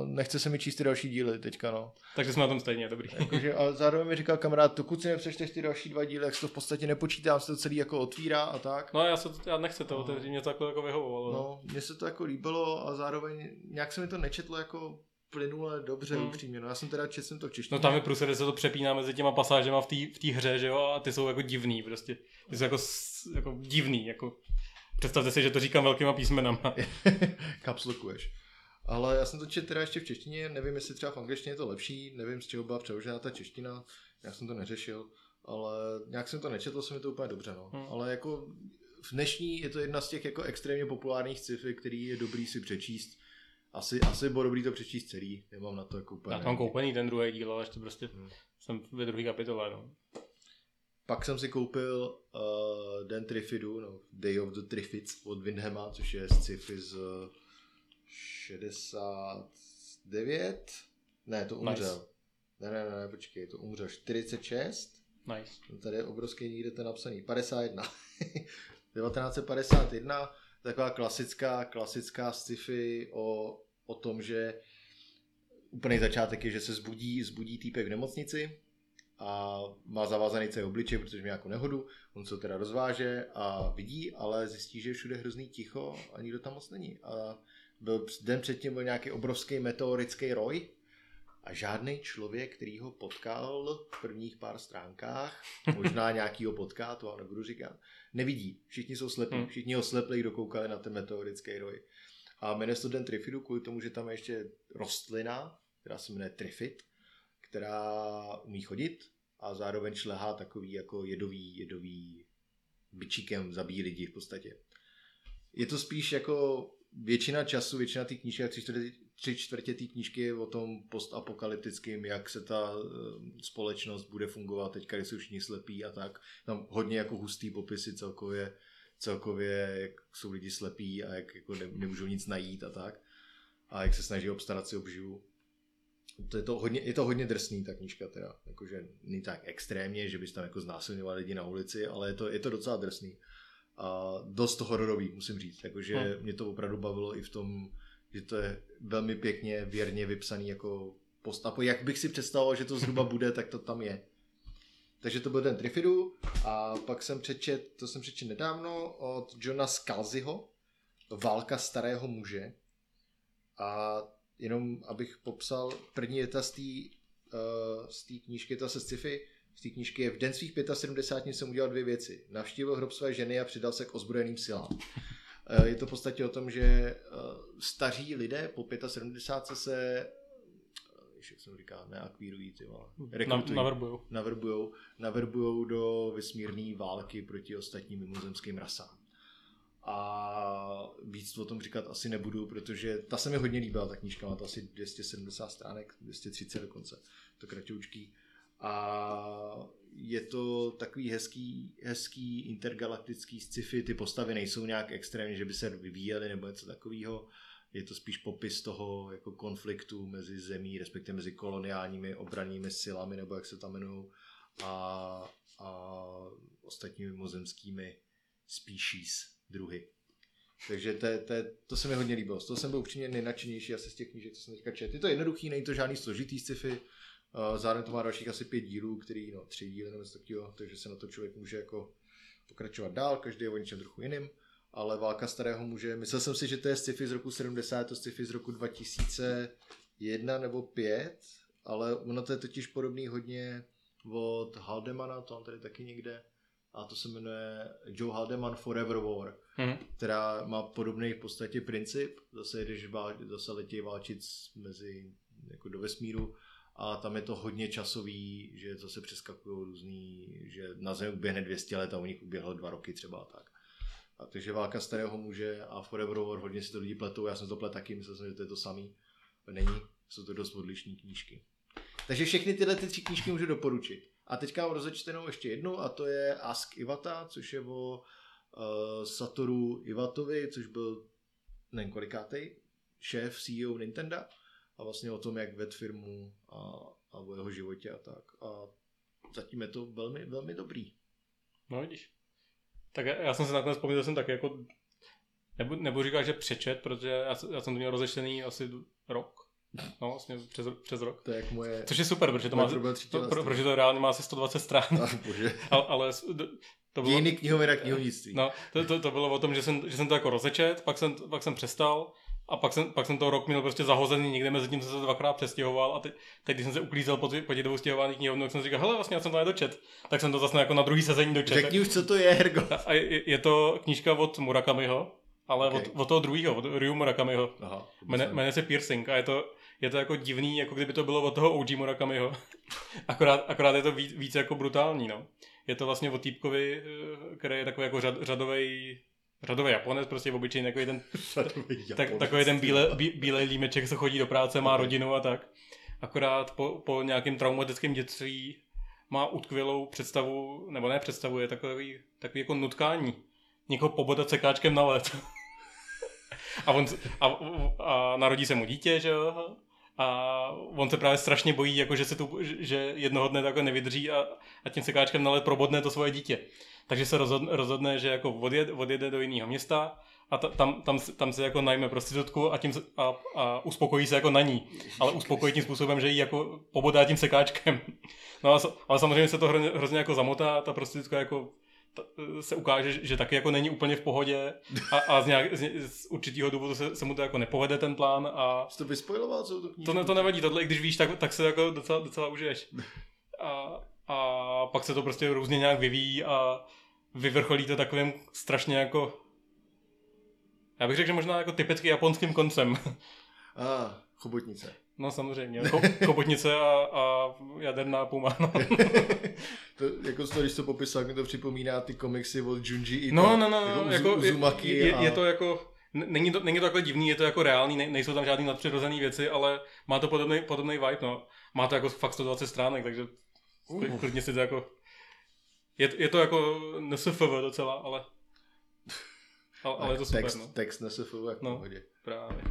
Nechce se mi číst ty další díly teďka, no. Takže jsme na tom stejně, dobrý. Jakože, a zároveň mi říkal kamarád, dokud si nepřečteš ty další 2 díly, jak se to v podstatě nepočítám, se to celý jako otvírá a tak. No já nechci to otevřít, mě to jako vyhovovalo. No, mně se to jako líbilo a zároveň nějak se mi to nečetlo jako plynule dobře, upřímně. No, já jsem teda četl to v češtině. No tam je průser, že se to přepíná mezi těma pasážema v té hře, že jo, a ty jsou jako divný prostě. Ty jsou jako divný, jako představte si, že to říkám velkýma písmenama. Kapslokuješ. Ale já jsem to četl teda ještě v češtině, nevím, jestli třeba v angličtině je to lepší, nevím, z čeho byla přeložená ta čeština, já jsem to neřešil, ale nějak jsem to nečetl, se mi to úplně dobře, no. Ale jako v dnešní je to jedna z těch jako extrémně populárních sci-fi, který je dobrý si přečíst. Asi bylo dobrý to přečíst celý, nemám na to jako úplně. Já mám koupený ten druhý díl, ale to prostě jsem ve druhý kapitole, no. Pak jsem si koupil Den Trifidu, no, Day of the Trifids od Windhama, což je sci-fi z 69, ne, to umřel. Nice. Ne, počkej, to umřel 46. Nice. Tady je obrovský někde ten napsaný, 51. 1951. Taková klasická sci-fi o tom, že úplný začátek je, že se zbudí týpek v nemocnici a má zavázaný celý obličej, protože měl nějakou nehodu, on se teda rozváže a vidí, ale zjistí, že je všude hrozný ticho a nikdo tam moc není. A den předtím byl nějaký obrovský meteorický roj a žádný člověk, který ho potkal v prvních pár stránkách, možná nějakýho potká, to vám nebudu říkat, nevidí. Všichni jsou slepí. Všichni oslepli, kdo koukali na ten meteorický roj. A jmenuje se to Den Trifidu kvůli tomu, že tam je ještě rostlina, která se jmenuje Trifid, která umí chodit a zároveň šlehá takový jako jedový bičíkem, zabíjí lidi v podstatě. Je to spíš jako většina času, většina té knížky, jak 3/4 té knížky je o tom postapokalyptickým, jak se ta společnost bude fungovat teďka, když jsou všichni slepí a tak. Tam hodně jako hustý popisy celkově jak jsou lidi slepí a jak jako nemůžou nic najít a tak. A jak se snaží obstarat si obživu. Je to hodně drsný ta knížka teda. Jakože není tak extrémně, že bys tam jako znásilňoval lidi na ulici, ale je to docela drsný. A dost hororový, musím říct. Jakože mě to opravdu bavilo i v tom, že to je velmi pěkně, věrně vypsaný jako postapo. Jak bych si představoval, že to zhruba bude, tak to tam je. Takže to byl Den Trifidu a pak jsem přečet nedávno od Johna Scalziho Válka starého muže. A jenom abych popsal, první věta z té knížky, ta se sci-fi, z té knížky je: v den svých 75 jsem udělal 2 věci. Navštívil hrob své ženy a přidal se k ozbrojeným silám. Je to v podstatě o tom, že staří lidé po 75 se, jak jsem říkal, neakvírují, rekrutují, naverbují do vesmírné války proti ostatním mimozemským rasám. A víc o tom říkat asi nebudu, protože ta se mi hodně líbila, ta knížka, má to asi 270 stránek, 230 dokonce, to kratoučký. A je to takový hezký intergalaktický sci-fi, ty postavy nejsou nějak extrémně, že by se vyvíjely nebo něco takového. Je to spíš popis toho jako konfliktu mezi zemí, respektive mezi koloniálními obrannými silami, nebo jak se tam jmenují, a ostatními mimozemskými species, druhy. Takže to se mi hodně líbilo. Z toho jsem byl upřímně nejnadšenější asi z těch knížek, co jsem teďka četl. Je to jednoduchý, není to žádný složitý sci-fi. Zároveň to má dalších asi 5 dílů, který, 3 díly nebo něco takového, takže se na to člověk může jako pokračovat dál, každý je o něčem trochu jiným. Ale Válka starého muže, myslel jsem si, že to je sci-fi z roku 70, to sci-fi z roku 2001 nebo 5, ale ono to je totiž podobný hodně od Haldemana, to mám tady taky někde, a to se jmenuje Joe Haldeman Forever War, která má podobný v podstatě princip, zase když letí válčit mezi, jako do vesmíru, a tam je to hodně časový, že zase přeskakují různý, že na Zemi uběhne 200 let a u nich uběhlo 2 roky třeba a tak. A takže Válka starého muže a Forever War, hodně si to lidi pletou, já jsem to plet taky, myslel jsem, že to je to samý. Není, jsou to dost odlišné knížky. Takže všechny tyhle 3 knížky můžu doporučit. A teďka mám rozečtenou ještě jednu, a to je Ask Iwata, což je o Satoru Iwatovi, což byl, nevím kolikátej, šéf CEO Nintendo. A vlastně o tom, jak ved firmu a o jeho životě a tak. A zatím je to velmi, velmi dobrý. No vidíš. Tak já jsem si nakonec vzpomněl, že jsem taky jako, nebudu říkat, že přečet, protože já jsem to měl rozečtený asi rok. No, vlastně přes rok. To je jak moje... Což je super, protože to má, protože to reálně má asi 120 strán. Bože. Ale to bylo... Dějiny knihověda knihovnictví. No, to bylo o tom, že jsem to jako rozečet, pak jsem přestal a pak jsem to rok měl prostě zahozený, někde mezi tím jsem se 2krát přestěhoval a teď když jsem se uklízel po těch 2 stěhování knihovnu, tak jsem říkal, hele, vlastně já jsem to nedočet, tak jsem to zase jako na druhý sezení dočet. Řekni už, co to je, Hergo. A je to knížka od Murakamiho, ale okay. od toho druhého, od Ryu Murakamiho. Aha, jmenuje se Piercing a je to jako divný, jako kdyby to bylo od toho OG Murakamiho, akorát je to víc jako brutální, no. Je to vlastně o týpkovi, který je takový jako řadový Japonec, prostě obyčejný takový ten bílej límeček, co chodí do práce, má rodinu a tak. Akorát po nějakém traumatickém dětství má utkvělou představu, nebo ne představu, je takový jako nutkání. Někoho pobodat sekáčkem na led. a narodí se mu dítě, že jo? A on se právě strašně bojí, jako že jednoho dne takhle nevydrží a tím sekáčkem na led probodne to svoje dítě. Takže se rozhodne, že jako odjede do jiného města a tam se jako najme prostitutku a uspokojí se jako na ní. Ale uspokojí tím způsobem, že ji jako pobodá tím sekáčkem. No ale samozřejmě se to hrozně jako zamotá, ta prostitutka jako se ukáže, že taky jako není úplně v pohodě a z určitýho důvodu se mu to jako nepovede ten plán a... Jsi to vyspojiloval, co to knížku? To nevadí, tohle i když víš, tak se jako docela užiješ. A pak se to prostě různě nějak vyvíjí a vyvrcholí to takovým strašně jako... Já bych řekl, že možná jako typicky japonským koncem. Chobotnice. No samozřejmě, chobotnice a jaderná puma. No. To, jako to, když to popisal, mi to připomíná ty komiksy od Junji Ito. No, jako Uzumaki je to jako... Není to takhle divný, je to jako reálný, nejsou tam žádný nadpřirozený věci, ale má to podobný vibe, no. Má to jako fakt 120 stránek, takže... Klidně si to jako... Je to jako NSFV docela, ale je to super, no. Text NSFV jako hodě. Právě.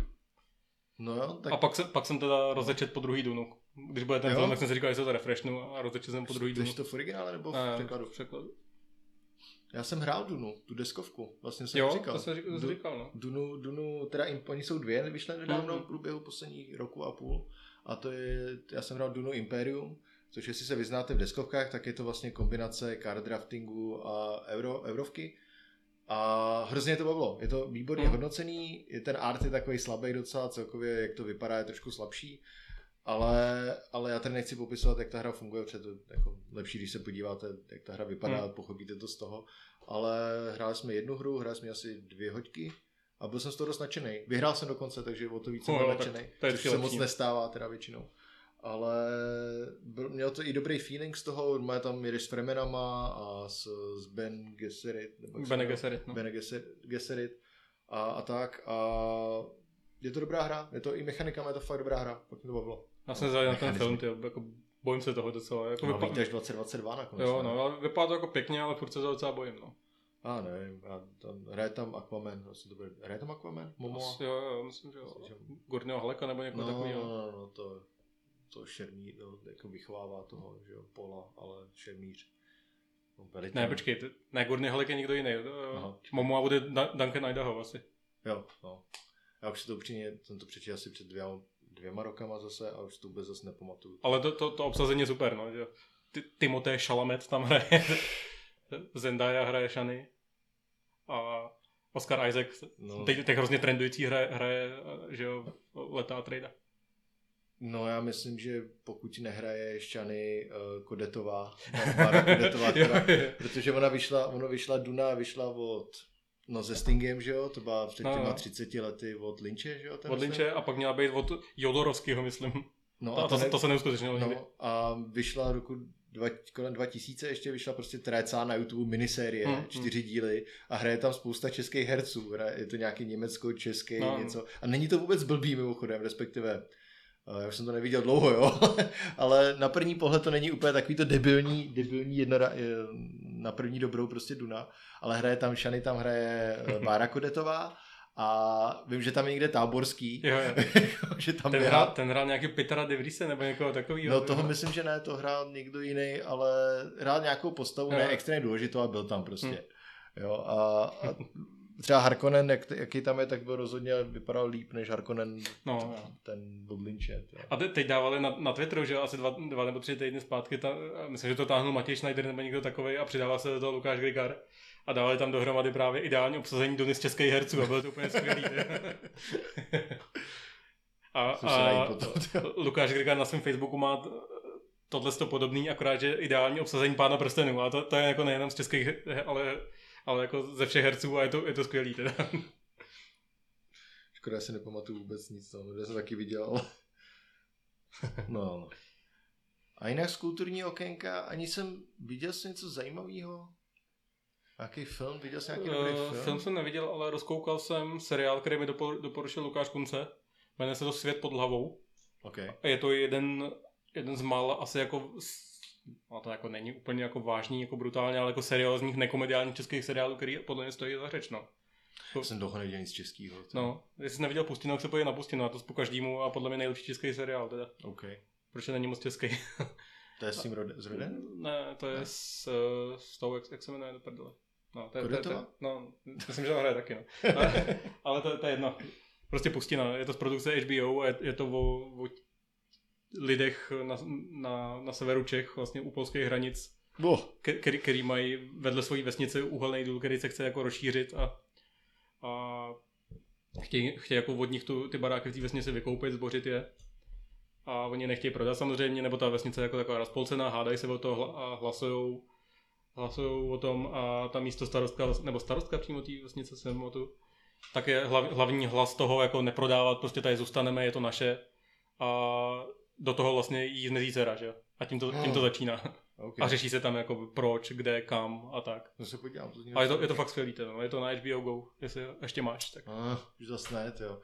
No jo, tak... A pak jsem teda rozečet po druhý Dunu. Když bude ten film, tak jsem si říkal, že se to refreshnu a rozečet jsem po druhý Dunu. Jsi to v originále nebo v překladu? Já jsem hrál Dunu, tu deskovku. Vlastně jsem říkal. Jo, to jsem říkal, no. Dunu, teda oni jsou 2, nevyšly nedávno v průběhu posledních roku a půl. A to je, já jsem hrál Dunu Imperium. Což jestli se vyznáte v deskovkách, tak je to vlastně kombinace card draftingu a eurovky. A hrozně to bavilo. Je to výborně hodnocený, ten art je takový slabý docela, celkově jak to vypadá je trošku slabší, ale já tady nechci popisovat, jak ta hra funguje, protože to jako lepší, když se podíváte, jak ta hra vypadá, pochopíte to z toho. Ale hráli jsme jednu hru, hráli jsme asi 2 hoďky a byl jsem z toho dost nadšenej. Vyhrál jsem dokonce, takže o to víc jsem nadšenej, což se moc nestává teda většinou. Ale měl to i dobrý feeling z toho, má tam jedeš s Fremenama a s Ben Gesserit, Gesserit a tak a je to dobrá hra, je to i mechanika, je to fakt dobrá hra, pak mě to bavilo. Já jsem zajel na ten film, jako bojím se toho docela. Jako víte až 2022 nakonec. Jo, ale vypadá to jako pěkně, ale furt se to docela bojím, no. A nevím, hraje tam Aquaman, vlastně to bude, hraje tam Aquaman? Momoa? Jo, myslím, že jo. Gordonho Haleka nebo někoho takového. No, to šermíř, jako vychovává toho, že jo, Pola, ale šermíř. Veličinu. Ne, počkej, ne, Gordon Halek je někdo jiný. Momoa bude Duncan Idaho asi. Jo, no. Já už si to upřímně, jsem to přečítal asi před dvěma rokama zase a už to vůbec zase nepamatuju. Ale to obsazení je super, no. Timothée Chalamet tam hraje, Zendaya hraje Shani a Oscar Isaac, no. Teď hrozně trendující hraje že jo, Leta Atreida. No já myslím, že pokud nehraje Šťany Kodetová, Kodetová teda, protože ona vyšla Duna, vyšla od, no se Stingem, že jo, to byla před těma 30 lety od Lynche, že jo? Od Lynche a pak měla být od Jodorovského, myslím. No a to se neuskutečnilo nikdy. No, a vyšla kolem 2000 ještě vyšla prostě trécá na YouTube minisérie, 4 díly a hraje tam spousta českých herců, je to nějaký německo-český něco a není to vůbec blbý mimochodem, respektive já už jsem to neviděl dlouho, jo, ale na první pohled to není úplně takový to debilní na první dobrou prostě Duna, ale hraje tam Shani, tam hraje Bára Kodetová a vím, že tam je někde Táborský. Jo. Že tam ten hrál nějaký Petra de Vriese nebo někoho takovýho. No toho myslím, že ne, to hrál někdo jiný, ale hrál nějakou postavu, ne extrémně důležitou a byl tam prostě. Jo a třeba Harkonnen, jaký tam je, tak byl rozhodně vypadal líp než Harkonnen, ten Bodlinčet. A teď dávali na Twitteru, že asi 2 nebo 3 týdny zpátky, myslím, že to táhnul Matěj Schneider nebo někdo takovej a přidával se do toho Lukáš Grigar a dávali tam dohromady právě ideální obsazení Duny z českých herců a bylo to úplně skvělý. a Lukáš Grigar na svém Facebooku má tohle podobný, akorát, že ideální obsazení Pána prstenů a to je jako nejenom z českých, ale jako ze všech herců a je to skvělý teda. Škoda, já si nepamatuju vůbec nic, no, já jsem taky viděl, ale... No. A jinak z kulturní okénka, ani jsem viděl jsi něco zajímavého? Jaký film? Viděl jsi nějaký dobrý film? Film jsem neviděl, ale rozkoukal jsem seriál, který mi doporučil Lukáš Kunce. Jmenuje se to Svět pod hlavou. Okay. Je to jeden z mála asi jako... A to jako není úplně jako vážný, jako brutálně, ale jako seriózních nekomediálních českých seriálů, který podle mě stojí za řeč, no. Já jsem dlouho neviděl nic českýho. Teda. No, jestli jsi neviděl Pustinu, tak se pojď na Pustinu, a to po každému a podle mě nejlepší český seriál teda. OK. Proč to není moc český? To je s tím Roden? Ne, to je ne? s tou, jak se jmenuje, do prdele. No, to je, no, myslím, že to hraje taky, no. Ale to je jedno. Prostě Pustina, je to z produkce HBO a je to o lidech na severu Čech, vlastně u polských hranic, který mají vedle svojí vesnice uhelný důl, který se chce jako rozšířit a chtějí jako od nich ty baráky v té vesnici vykoupit, zbořit je a oni nechtějí prodat samozřejmě, nebo ta vesnice je jako taková rozpolcená, hádají se o to a hlasujou o tom a ta místo starostka, nebo starostka přímo té vesnice se tu, tak je hlavní hlas toho jako neprodávat, prostě tady zůstaneme, je to naše a do toho vlastně jí zmizí dcera, že jo? A tím to začíná. Okay. A řeší se tam jako proč, kde, kam a tak. No se podívám. A je to fakt skvělý, no. Je to na HBO GO, jestli ještě máš. Tak. Už zase ne, jo.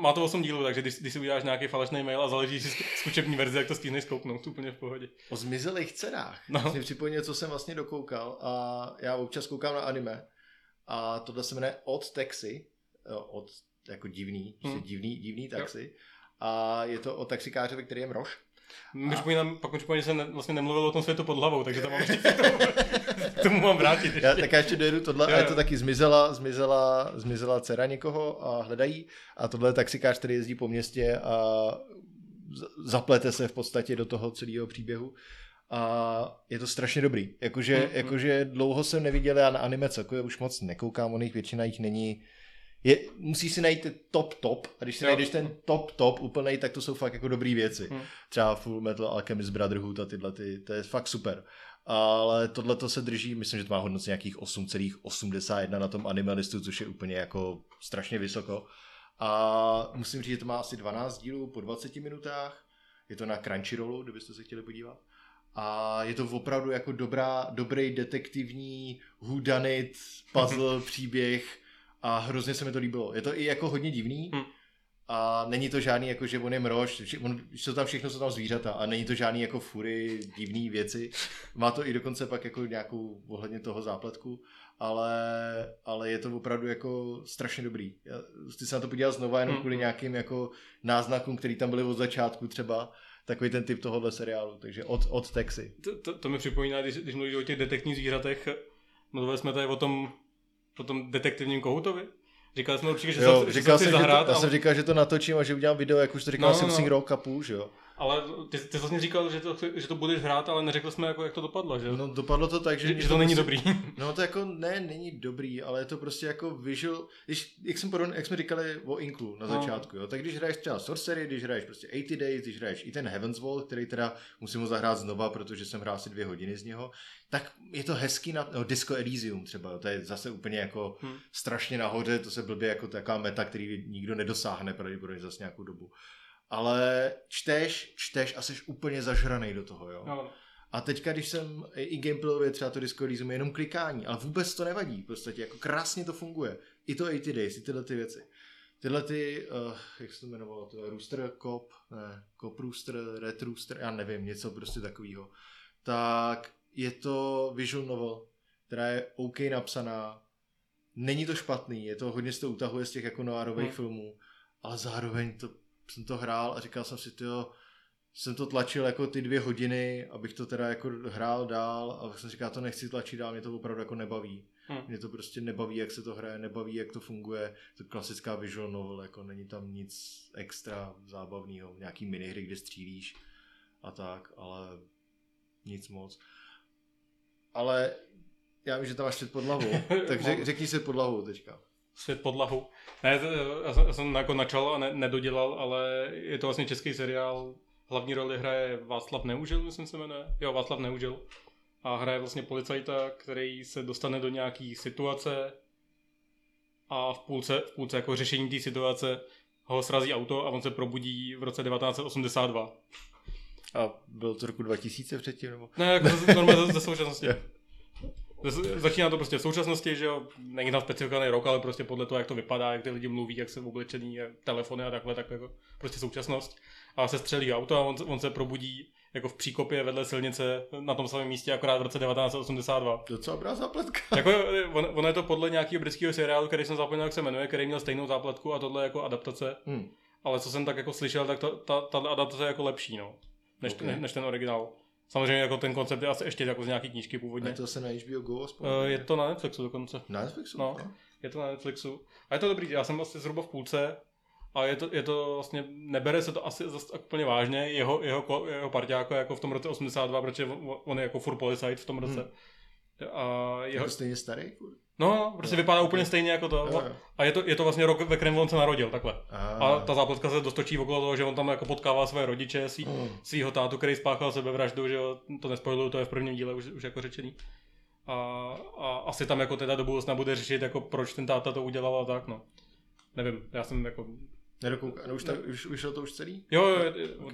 Má to 8 dílů, takže když si uděláš nějaký falešný mail a založíš si z učební verzi, jak to stihne zkouknout, úplně v pohodě. O zmizelých dcerách. No. Mě připomněl, co jsem vlastně dokoukal a já občas koukám na anime a tohle se jmenuje Odd Taxi, od jako divný taxi. Jo. A je to o taxikářovi, který je mrož. Pak mi připomínám, že jsem vlastně nemluvil o tom Světu pod hlavou, takže tam mám ještě k tomu mám vrátit. Ještě. Já ještě dojedu tohle, jo. A je to taky zmizela dcera někoho a hledají. A tohle je taxikář, který jezdí po městě a zaplete se v podstatě do toho celého příběhu. A je to strašně dobrý. Jakože dlouho jsem neviděl, já na anime celkově už moc nekoukám, oných většina jich není... musíš si najít top a když si najdeš ten top úplnej, tak to jsou fakt jako dobrý věci. Třeba Full Metal Alchemist Brotherhood a tyhle, to je fakt super. Ale tohleto se drží, myslím, že to má hodnocení nějakých 8,81 na tom Animalistu, což je úplně jako strašně vysoko. A musím říct, že to má asi 12 dílů po 20 minutách. Je to na Crunchyrollu, kdybyste se chtěli podívat. A je to opravdu jako dobrý detektivní whodunit puzzle příběh. A hrozně se mi to líbilo. Je to i jako hodně divný a není to žádný jako, že on je mrož, jsou tam zvířata a není to žádný jako fury, divný věci. Má to i dokonce pak jako nějakou ohledně toho zápletku, ale je to opravdu jako strašně dobrý. Já jsem se na to podíval znova jenom kvůli nějakým jako náznakům, který tam byly od začátku třeba, takový ten typ tohohle seriálu, takže od Taxi. To mi připomíná, když mluvíš o těch detektivních zvířatech, mluvili jsme tady o tom detektivním kohoutovi. Říkal jsem určitě, že se zahrát. Já jsem říkal, že to natočím a že udělám video, jak už to říkal Simpson Rock a půl, že jo. Ale ty vlastně říkal, že to budeš hrát, ale neřekl jsme, jak to dopadlo, že? No dopadlo to tak, že to není dobrý. No to jako není dobrý, ale je to prostě jako visual, jak jsme říkali o Inklu na začátku, jo. Tak když hraješ třeba Sorcery, když hraješ prostě 80 Days, když hraješ i ten Heaven's Vault, který teda musím ho zahrát znova, protože jsem hrál asi 2 hodiny z něho, tak je to hezký Disco Elysium třeba, jo. To je zase úplně jako strašně nahoře, to se blbě jako taková meta, který nikdo nedosáhne pravděpodobně zase nějakou dobu. Ale čteš a jsi úplně zažranej do toho, jo. No. A teďka, když jsem i gameplayově třeba to Disco Elysium, jenom klikání, ale vůbec to nevadí, prostě jako krásně to funguje. I to 80 Days, i tyhle ty věci. Tyhle ty, jak se to jmenovalo, to je Rooster Cop, ne, Cop Rooster, Red Rooster, já nevím, něco prostě takového. Tak je to visual novel, která je OK napsaná, není to špatný, je to hodně se to utahuje z těch jako noirových filmů, ale zároveň jsem to hrál a říkal jsem si, tyjo, jsem to tlačil jako ty 2 hodiny, abych to teda jako hrál dál a jsem říkal, to nechci tlačit dál, mě to opravdu jako nebaví. Mě to prostě nebaví, jak se to hraje, nebaví, jak to funguje. To je klasická visual novel, jako není tam nic extra zábavného, nějaký minihry, kde střílíš a tak, ale nic moc. Ale já vím, že tam máš svět pod hlavou, tak řekni svět pod hlavou teďka. Svět pod hlavou. Ne, já jsem jako načal a nedodělal, ale je to vlastně český seriál. Hlavní roli hraje Václav Neužil, myslím se jmenuje. Jo, Václav Neužil. A hraje vlastně policajta, který se dostane do nějaký situace a v půlce jako řešení té situace ho srazí auto a on se probudí v roce 1982. A byl to roku 2000 předtím? Nebo? Ne, jako normálně ze současnosti. Začíná to prostě v současnosti, že jo, není tam specifikovaný rok, ale prostě podle toho, jak to vypadá, jak ty lidi mluví, jak se oblečení, telefony a takhle, tak jako prostě současnost. A se střelí auto a on se probudí jako v Příkopě vedle silnice na tom samém místě, akorát v roce 1982. Docela dobrá zápletka. Jako ono je to podle nějakého britského seriálu, který jsem zapomněl, jak se jmenuje, který měl stejnou zápletku a tohle jako adaptace. Ale co jsem tak jako slyšel, tak ta adaptace je jako lepší, no, než, okay. než ten originál. Samozřejmě jako ten koncept je asi ještě jako z nějaký knížky původně. A je to se na HBO Go aspoň? Je to na Netflixu dokonce. Na Netflixu? No, je to na Netflixu. A je to dobrý, já jsem asi zhruba v půlce a je to vlastně, nebere se to asi zase úplně vážně, jeho parťáko jako v tom roce 82, protože on je jako furt policajt v tom roce. A jeho... To stejně starý? No, prostě vypadá úplně stejně jako to. A je to vlastně rok, ve kterém on se narodil, takhle. A ta zápletka se dostočí okolo toho, že on tam jako potkává své rodiče, svýho tátu, který spáchal sebevraždu, že jo, to nespojiluju, to je v prvním díle už jako řečený. A asi tam jako teda do budoucna bude řešit, jako proč ten táta to udělal a tak, no. Nevím, já jsem jako... Nedokoukal, no už vyšlo to už celý? Jo,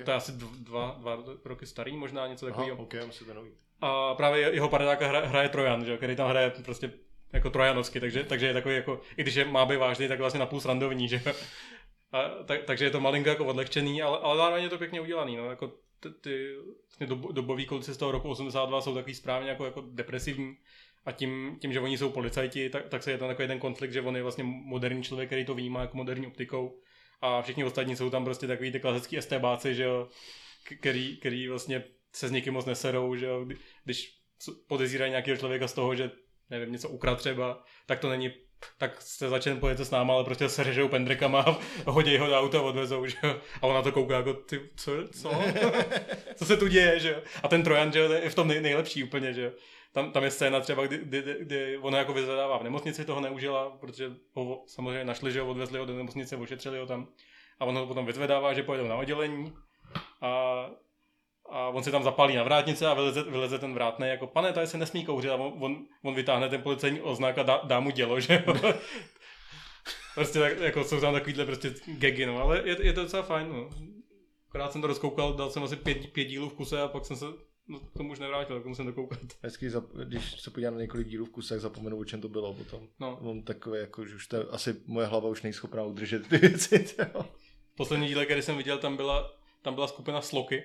to je asi 2 roky starý, možná něco takového. Ok, musím to nový. A právě jeho parťáka hraje Trojan, že jo, který tam hraje prostě jako trojanovsky, takže je takový jako, i když je má být vážný, tak vlastně napůl srandovní, že? Takže je to malinko jako odlehčený, ale zároveň je to pěkně udělaný, no, jako ty vlastně dobový kluci z toho roku 82 jsou takový správně jako depresivní a tím, že oni jsou policajti, tak se je tam takový ten konflikt, že on je vlastně moderní člověk, který to vnímá jako moderní optikou a všichni ostatní jsou tam prostě takový ty klasický estébáci, že jo, který vlastně se s někým moc neserou, že jo, když podezírají nějakého člověka z toho, že nevím, něco ukrad třeba, tak to není, tak se začne pojet s náma, ale prostě se řežou pendrkama, hodí ho do auta a odvezou, že jo. A ona to kouká jako, ty, co? Co se tu děje, že jo. A ten Trojan, že jo, je v tom nejlepší úplně, že jo. Tam je scéna třeba, kdy ona jako vyzvedává v nemocnici, toho neužila, protože ho samozřejmě našli, že ho odvezli ho do nemocnice, ošetřili ho tam. A ona ho potom vyzvedává, že pojedou na oddělení a on se tam zapálí na vrátnice a vyleze ten vrátnej jako, pane, tady se nesmí kouřit, a on vytáhne ten policejní oznak a dá mu dělo, že jo. Prostě tak, jako jsou tam takovýhle prostě gagy, no, ale je to docela fajn, no. Akorát jsem to rozkoukal, dal jsem asi 5 dílů v kuse a pak jsem se k tomu už nevrátil, tak musím to koukat. Hezky, když se podívám na několik dílů v kuse, tak zapomenu, o čem to bylo potom. No. Mám takové, jako, že už asi moje hlava už nejschopná udržet ty věci, jo. Poslední díle, který jsem viděl, tam byla skupina Sloky.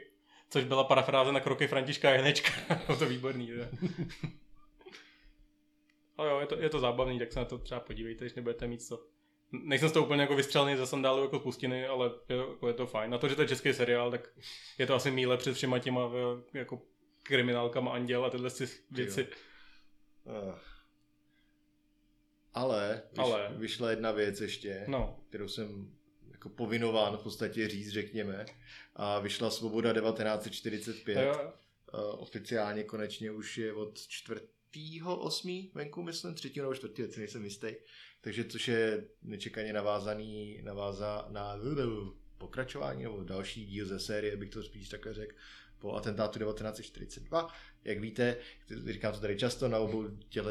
Což byla parafráze na kroky Františka a Janečka. To výborný, že? Ale jo, je to zábavný, tak se na to třeba podívejte, když nebudete mít co nejsem z toho úplně jako vystřelený ze sandálu jako z pustiny, ale je to fajn. Na to, že to je český seriál, tak je to asi míle před všema těma jako kriminálkama Anděl a tyhle věci. Ale vyšla jedna věc ještě, kterou jsem jako povinován v podstatě říct, řekněme. A vyšla Svoboda 1945. Oficiálně konečně už je od 4.8. venku, myslím, 3. nebo 4. věci, nejsem jistý. Takže což je nečekaně navázá na pokračování nebo další díl ze série, bych to spíš takhle řekl, po atentátu 1942. Jak víte, říkám to tady často, na obou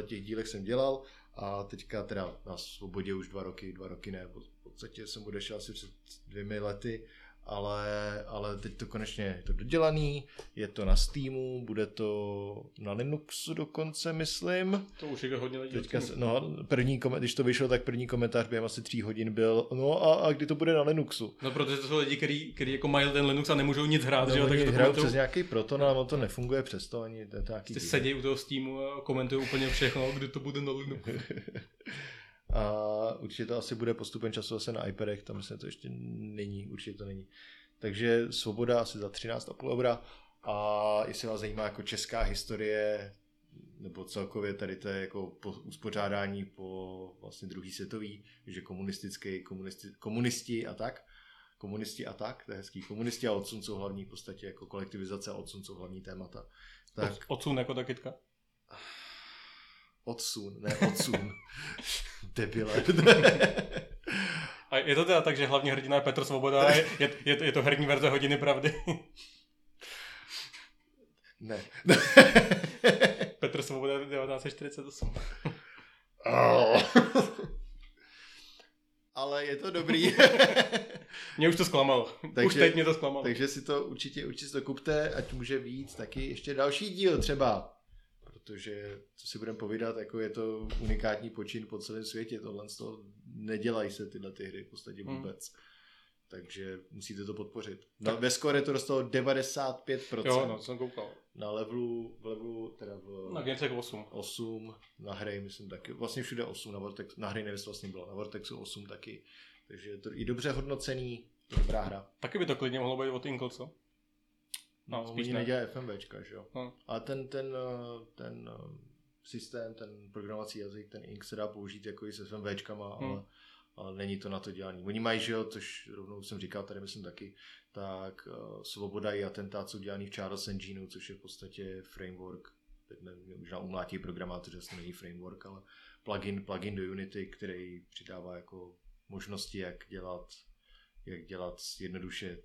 těch dílech jsem dělal a teďka teda na Svobodě už dva roky ne, v podstatě jsem odešel asi před 2 lety, ale teď to konečně je to dodělaný, je to na Steamu, bude to na Linuxu dokonce, myslím. To už je hodně lidí. Když to vyšlo, tak první komentář během asi 3 hodin byl, a kdy to bude na Linuxu. No, protože to jsou lidi, kteří jako mají ten Linux a nemůžou nic hrát, že jo, takže to hrajou přes nějaký Proton, ale on to nefunguje přes to ani nějaký. Ty sedí u toho Steamu a komentují úplně všechno, kdy to bude na Linuxu. A určitě to asi bude postupem času zase na iPadech, tam myslím, to ještě není, určitě to není. Takže Svoboda asi za 13,5 €. A jestli vás zajímá jako česká historie, nebo celkově tady to je jako po uspořádání po vlastně druhý světový, že komunisti a tak, to je hezký, komunisti a odsun jsou hlavní v podstatě, jako kolektivizace a odsun jsou hlavní témata. Tak... Odsun jako ta kytka? Odsun. Debile. A je to teda tak, že hlavní hrdina je Petr Svoboda a je to herní verze Hodiny pravdy? Ne. Petr Svoboda 1948. Oh. Ale je to dobrý. Mě už to zklamalo. Takže si to určitě kupte, ať může víc taky ještě další díl třeba. Protože, co si budeme povídat, jako je to unikátní počin po celém světě, tohle z toho nedělají se tyhle ty hry v podstatě vůbec. Takže musíte to podpořit. Ve Score to dostalo 95%. Jo, jsem koukal. Na levelu teda na Gamesek 8, na hry myslím taky, vlastně všude 8, na Vortex, na hry nevěc vlastně bylo, na Vortexu 8 taky. Takže je to i dobře hodnocený, dobrá hra. Taky by to klidně mohlo být od Inkl, co? No, spíš oni nedělají FMVčka, že jo. A ten systém, ten programovací jazyk, ten Ink se dá použít jako i s FMVčkama, ale není to na to dělaný. Oni mají, že jo, což rovnou jsem říkal tady, myslím taky, tak Svoboda i atentát jsou dělaný v Charles Engineu, což je v podstatě framework, teď nevím, možná umlátí programátor, že to není framework, ale plugin do Unity, který přidává jako možnosti, jak dělat jednoduše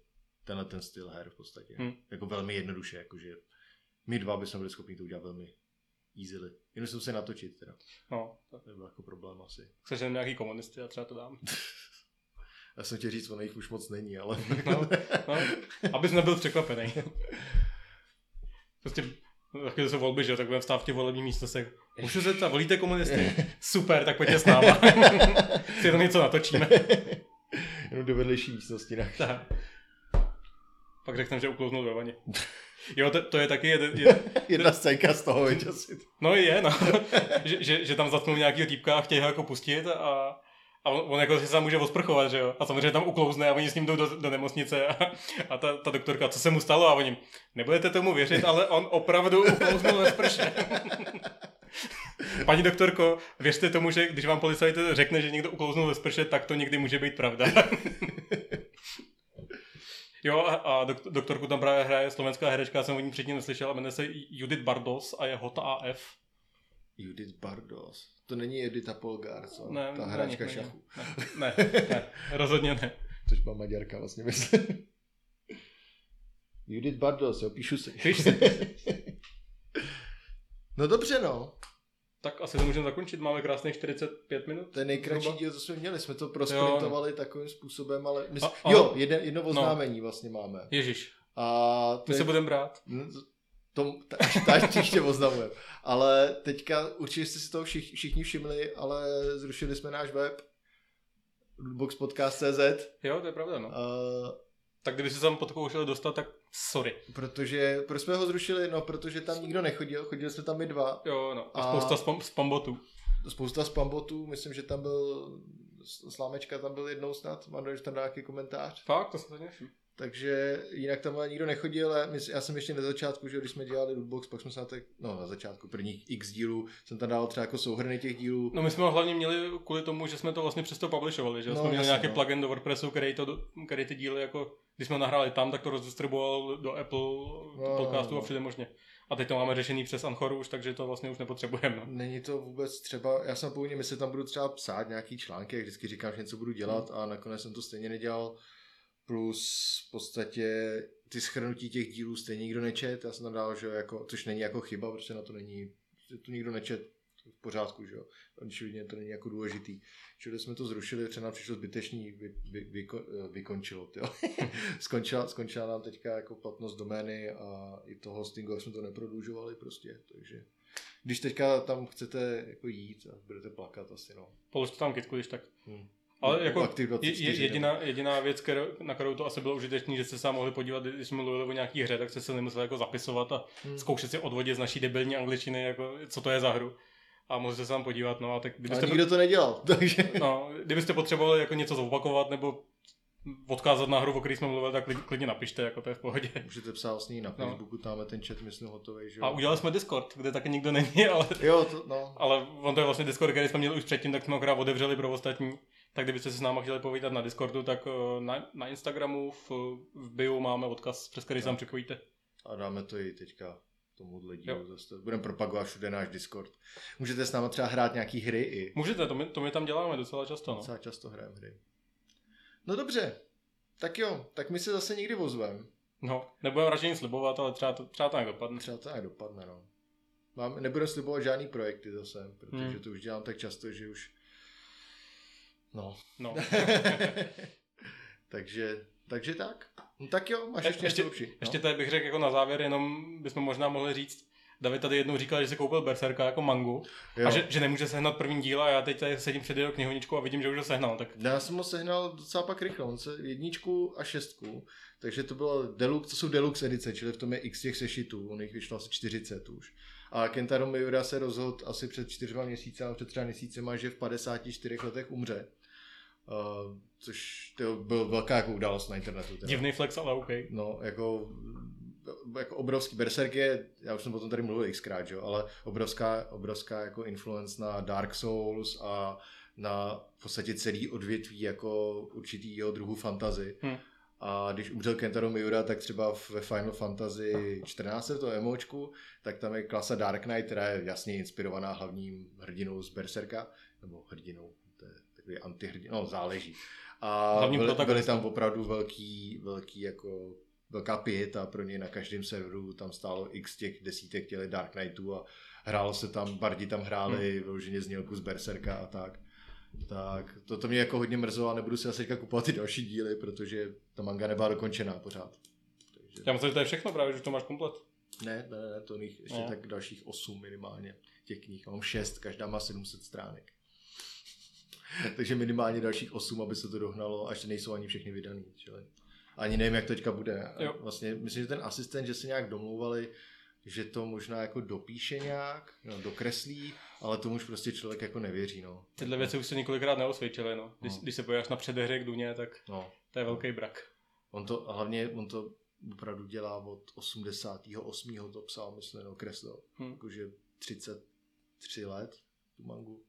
tenhle ten styl her v podstatě. Jako velmi jednoduše, jakože my dva bychom byli schopni to udělat velmi easily. Jenom jsem se natočit teda. No. To byl jako problém asi. Chceš jen nějaký komunisty, já třeba to dám. Já jsem tě říct, ono jich už moc není, ale... no, abys nebyl překvapený. Prostě takové jsou volby, že jo, tak budeme vstávky volební místo se. Můžu se tam, volíte komunisty? Super, tak pojďte s náma. Si to něco natočíme. Jenom do vedlejší místnosti. Pak řekneme, že uklouznout ve vaně. Jo, to je taky... Jedna scénka z toho, věď asi. No je, no. že tam zatnou nějakýho týpka a chtějí ho jako pustit a on jako se tam může osprchovat, že jo. A samozřejmě tam uklouzne a oni s ním jdou do nemocnice a ta doktorka, co se mu stalo? A oni, nebudete tomu věřit, ale on opravdu uklouznul ve sprše. Paní doktorko, věřte tomu, že když vám policajt řekne, že někdo uklouznul ve sprše, tak to někdy může být pravda. Jo, a doktorku tam právě hraje slovenská herečka, já jsem o ní předtím neslyšel, a jmenuje se Judith Bardos a je hota AF. Judith Bardos? To není Edita Polgár, co? Ne, ta hračka šachu. Ne, rozhodně ne. Což má Maďarka vlastně myslím. Judith Bardos, jo, píšu si. No dobře, no. Tak asi to můžeme zakončit, máme krásných 45 minut. To je nejkratší díl, co jsme měli, jsme to prosprintovali takovým způsobem, ale... jedno oznámení vlastně máme. Ježiš, a my se budeme brát. Až příště oznamujeme. Ale teďka, určitě jste si toho všichni všimli, ale zrušili jsme náš web, boxpodcast.cz. Jo, to je pravda, no. Tak kdyby se tam podkoušeli dostat, tak sorry. Proč jsme ho zrušili? No, protože tam nikdo nechodil, chodili jsme tam my dva. Jo, no. A spousta spambotů. Myslím, že tam byl Slámečka tam byl jednou snad, mám dojem, že tam dá nějaký komentář. Fakt, to snad nevším. Takže jinak tam nikdo nechodil, ale já jsem ještě na začátku, že když jsme dělali Lootbox, pak jsme se na začátku prvních x dílů, jsem tam dal třeba jako souhrny těch dílů. No my jsme ho hlavně měli kvůli tomu, že jsme to vlastně přesto publishovali, že no, jsme měli nějaký plugin do WordPressu, který ty díly jako, když jsme nahráli tam, tak to rozdistribuoval do Apple podcastu a všude možně. A teď to máme řešený přes Anchoru už, takže to vlastně už nepotřebujeme. Není to vůbec třeba, já jsem původně myslel, tam budu třeba psát nějaký články, jak vždycky říkám, že něco budu dělat a nakonec jsem to stejně nedělal. Plus v podstatě ty shrnutí těch dílů stejně nikdo nečet, já jsem tam dal, že jako, což není jako chyba, protože na to není, že to nikdo nečet v pořádku, že jo, určitě to není jako důležitý. Čili jsme to zrušili, protože nám přišlo zbytečný, vykončilo, jo. Skončila nám teďka jako platnost domény a i toho hostingu, jak jsme to neprodlužovali prostě, takže když teďka tam chcete jako jít a budete plakat asi, no. Položte tam kytku, když tak. Ale jako jediná věc, na kterou to asi bylo užitečný, že jste se mohli podívat, když jsme mluvili o nějaký hře, tak jste se nemuseli jako zapisovat a zkoušet si odvodit z naší debilní angličtiny, jako, co to je za hru. A mohli jste se tam podívat. No, a tak, kdybyste, nikdo to nedělal. Takže... No, kdybyste potřebovali jako něco zopakovat nebo odkázat na hru, o který jsme mluvili, tak klidně napište, jako to je v pohodě. Můžete psát s ní na Facebooku, Tamhle ten chat, myslím, hotovej, že jo. A udělali jsme Discord, kde taky nikdo není, ale jo, to, no. Ale on to je vlastně Discord, který jsme měli už předtím, tak jsme akorát otevřeli pro ostatní. Tak kdybyste se s náma chtěli povídat na Discordu, tak na Instagramu v bio máme odkaz, přes který se tam připojíte. A dáme to i teďka tomuhle dílu zase. Budeme propagovat všude náš Discord. Můžete s náma třeba hrát nějaký hry i. Můžete, to my tam děláme docela často. No. Docela často hrajeme hry. No dobře, tak jo, tak my se zase někdy ozvem. No, nebudeme radši nic slibovat, ale třeba to nějak dopadne. Třeba to nějak dopadne, no. Nebudeme slibovat žádný projekty zase, protože to už dělám tak často, že už... No. takže tak. No tak jo, máš ještě něco lepší. Ještě tady bych řekl jako na závěr, jenom bychom možná mohli říct, David tady jednou říkal, že si koupil Berserka jako mangu a že nemůže sehnat první díl a já teď tady sedím před jeho knihovničkou a vidím, že už ho sehnal. Tak... Já jsem ho sehnal docela pak rychle, on se 1 a 6, takže to bylo deluxe, to jsou deluxe edice, čili v tom je x těch sešitů, on jich vyšlo asi 40 už. A Kentaro Miura se rozhodl asi před 4 měsíci a před 3 měsícema, že v 54 letech umře. Což to byl velká jako událost na internetu. Teda. Divný flex, ale OK. No, jako obrovský Berserk je, já už jsem potom tady mluvil xkrát, jo, ale obrovská jako influence na Dark Souls a na v podstatě celý odvětví jako určitýho druhu fantasy. A když umřel Kentaro Miura, tak třeba ve Final Fantasy 14, v tom emočku, tak tam je klasa Dark Knight, která je jasně inspirovaná hlavním hrdinou z Berserka, nebo hrdinou, to je takový antihrdin, no záleží. A byly tam opravdu velká pieta pro ně na každém serveru, tam stálo x těch desítek těle Dark Knightů a hrálo se tam, bardi tam hráli vyloženě znělku z Berserka a tak. Tak to mě jako hodně mrzelo a nebudu si asi teďka kupovat ty další díly, protože ta manga nebyla dokončená pořád. Takže... Já myslím, že to je všechno právě, že to máš komplet. Ne, to nech, ještě tak dalších 8 minimálně těch knih, mám 6, každá má 700 stránek. Takže minimálně dalších 8, aby se to dohnalo, až nejsou ani všechny vydaný, čili... Ani nevím, jak to teďka bude. Vlastně, myslím, že ten asistent, že se nějak domlouvali, že to možná jako dopíše nějak, dokreslí, ale tomu už prostě člověk jako nevěří. No. Tyhle věci už se několikrát neosvědčily. No. Když se pojáš na předehře k Duně, tak to je velký brak. On to opravdu dělá od 88. to psal, myslím, kreslil. Jakože 33 let tu mangu.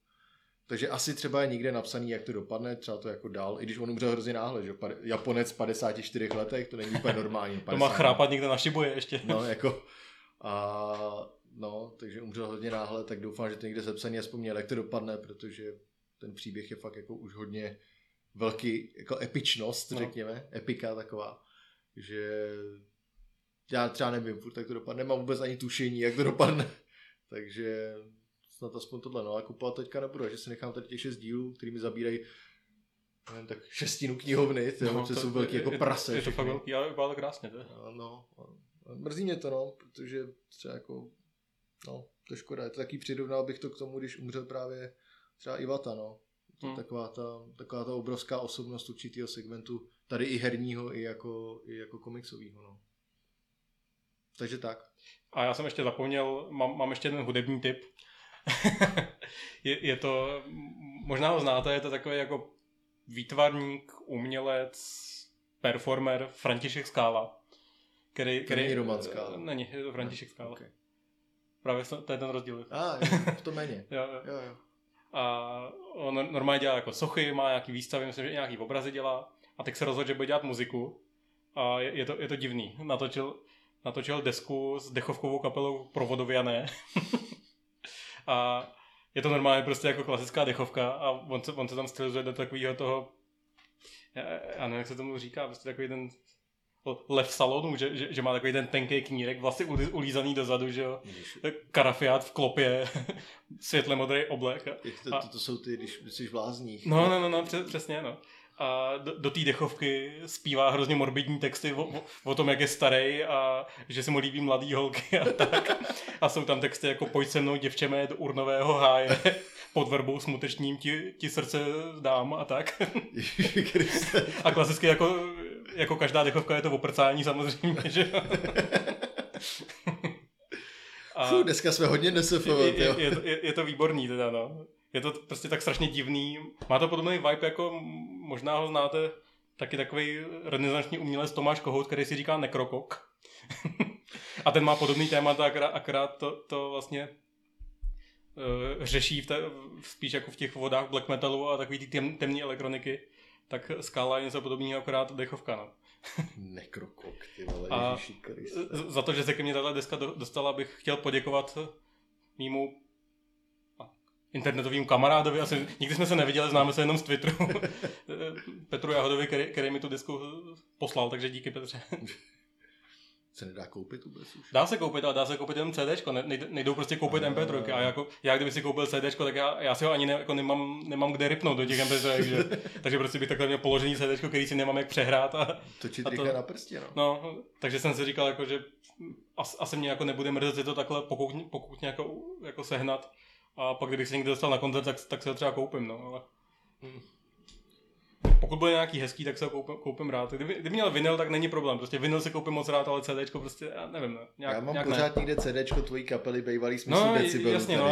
Takže asi třeba je někde napsaný, jak to dopadne, třeba to jako dál, i když on umřel hrozně náhle, že Japonec v 54 letech, to není úplně normální. To má chrápat někde na Shibuji ještě. Takže umřel hodně náhle, tak doufám, že to někde sepsaný aspoň měl, jak to dopadne, protože ten příběh je fakt jako už hodně velký, jako epičnost, řekněme, epika taková, že já třeba nevím, jak to dopadne, nemám vůbec ani tušení, jak to dopadne, takže... Snad aspoň tohle, ale kupovat teďka nebudu, že si nechám tady těch 6 dílů, který mi zabírají tak 1/6 knihovny, to jsou velký jako prase. Je to fakt velký, ale vypadá to krásně. Mrzí mě to, protože třeba jako, to škoda, je to taky přirovnal bych to k tomu, když umřel právě třeba Iwata, To taková ta obrovská osobnost určitýho segmentu, tady i herního, i jako komiksovýho, Takže tak. A já jsem ještě zapomněl, mám ještě jeden hudební tip. je to, možná ho znáte, je to takový jako výtvarník, umělec, performer František Skála. Který není Roman Skála. Není, je to František Skála. Okay. Právě to je ten rozdíl. V tom méně. Jo. A on normálně dělá jako sochy, má nějaký výstavy, myslím, že nějaký obrazy dělá. A tak se rozhodl, že bude dělat muziku. A je to divný. Natočil desku s dechovkovou kapelou Provodoviané. A je to normálně prostě jako klasická dechovka a on se tam stylizuje do takového toho, já nevím, jak se tomu říká, prostě takový ten lev salonu, že má takový ten tenký knírek, vlastně ulízaný dozadu, že jo, karafiát v klopě, světle modrý oblek. To jsou ty, když jsi blázní. No, přesně, no. A do té dechovky zpívá hrozně morbidní texty o tom, jak je starý a že se mu líbí mladý holky a tak. A jsou tam texty jako pojď se mnou děvčeme do urnového háje, pod verbou smutečním ti srdce dám a tak. A klasicky jako každá dechovka je to oprcání samozřejmě, že jo. Dneska jsme hodně nesefovat, jo. Je to výborný teda, no. Je to prostě tak strašně divný. Má to podobný vibe, jako možná ho znáte, taky takový renesanční umělec Tomáš Kohout, který si říká Nekrokok. A ten má podobný témat, akorát to vlastně řeší spíš jako v těch vodách black metalu a takový ty temné elektroniky. Tak Skála je něco podobného, akorát dechovka, no. Nekrokok, ty vole, Ježíši Kriste. Za to, že se ke mně tato deska dostala, bych chtěl poděkovat mýmu internetovým kamarádovi, asi nikdy jsme se neviděli, známe se jenom z Twitteru, Petru Jahodovi, který mi tu desku poslal, takže díky, Petře. Se nedá koupit vůbec už? Dá se koupit, ale dá se koupit jenom CDčko, nejdou prostě koupit MP3, a jako, já kdyby si koupil CDčko, tak já si ho ani nemám kde rypnout do těch MP3, takže prostě bych takhle měl položený CDčko, který si nemám jak přehrát. Točit rychle na prstě, no. No, takže jsem si říkal, jako, že asi mě jako nebude mrzet, je to takhle pokud jako sehnat. A pak, kdybych se někde dostal na koncert, tak se ho třeba koupím, no, ale... Pokud bude nějaký hezký, tak se ho koupím rád. Kdyby měl vinyl, tak není problém, prostě vinyl se koupím moc rád, ale CDčko prostě, já nevím, ne. Já mám pořád někde CDčko tvojí kapely bývalý Smysl decibelů. No, jasně, tady.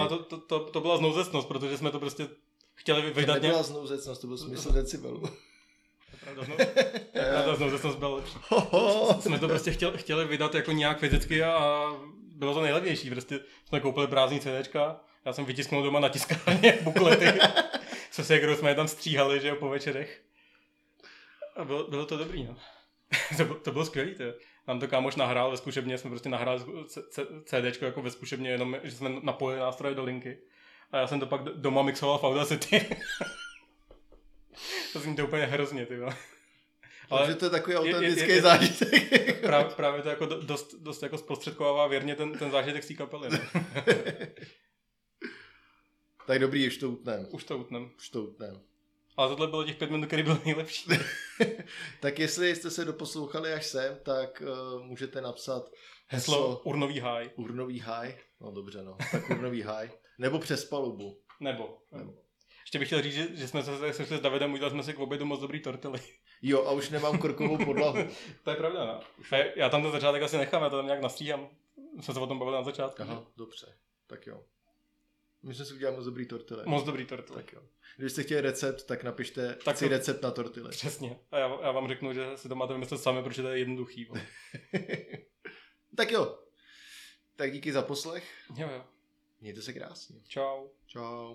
No, to byla znouzecnost, protože jsme to prostě chtěli vydat nějak... To nebyla znouzecnost, to byl Smysl decibelů. Ta znouzecnost byla lepší. Jsme to prostě chtěli vydat jako nějak fyzicky a bylo to nejlevnější, prostě jsme koupili prázdný CDčka. Já jsem vytisknul doma na tiskárně buklety, co se kterou jsme je tam stříhali, že jo, po večerech. A bylo to dobrý, no. To bylo skvělý, to je. Nám to kámoš nahrál ve zkušebně, jsme prostě nahráli CDčko jako ve zkušebně, jenom, že jsme napojili nástroje do linky. A já jsem to pak doma mixoval v Audacity. To zní to úplně hrozně, ty jo. Takže to je takový autentický zážitek. Právě to jako dost jako zprostředkovává věrně ten zážitek z té kapely, no. Tak dobrý, už to utnem. Ale tohle bylo těch 5 minut, který byl nejlepší. Tak jestli jste se doposlouchali až sem, tak můžete napsat heslo Urnový háj. Urnový háj? No dobře, no. Tak Urnový háj. Nebo Přes palubu. Nebo. Ještě bych chtěl říct, že jsme se sešli s Davidem, udělali jsme si k obědu moc dobrý tortily. Jo, a už nemám korkovou podlahu. To je pravda, no. Já tam ten začátek asi nechám, já to tam nějak nastříhám. Jsme se o tom bavili na začátku. Aha, dobře. Tak jo. My jsme si udělali moc dobrý tortile. Moc dobrý tortile. Tak jo. Když jste chtěli recept, tak napište si recept na tortile. Přesně. A já vám řeknu, že si to máte vymyslet sami, protože to je jednoduchý. Tak jo. Tak díky za poslech. Jo. Mějte se krásně. Čau.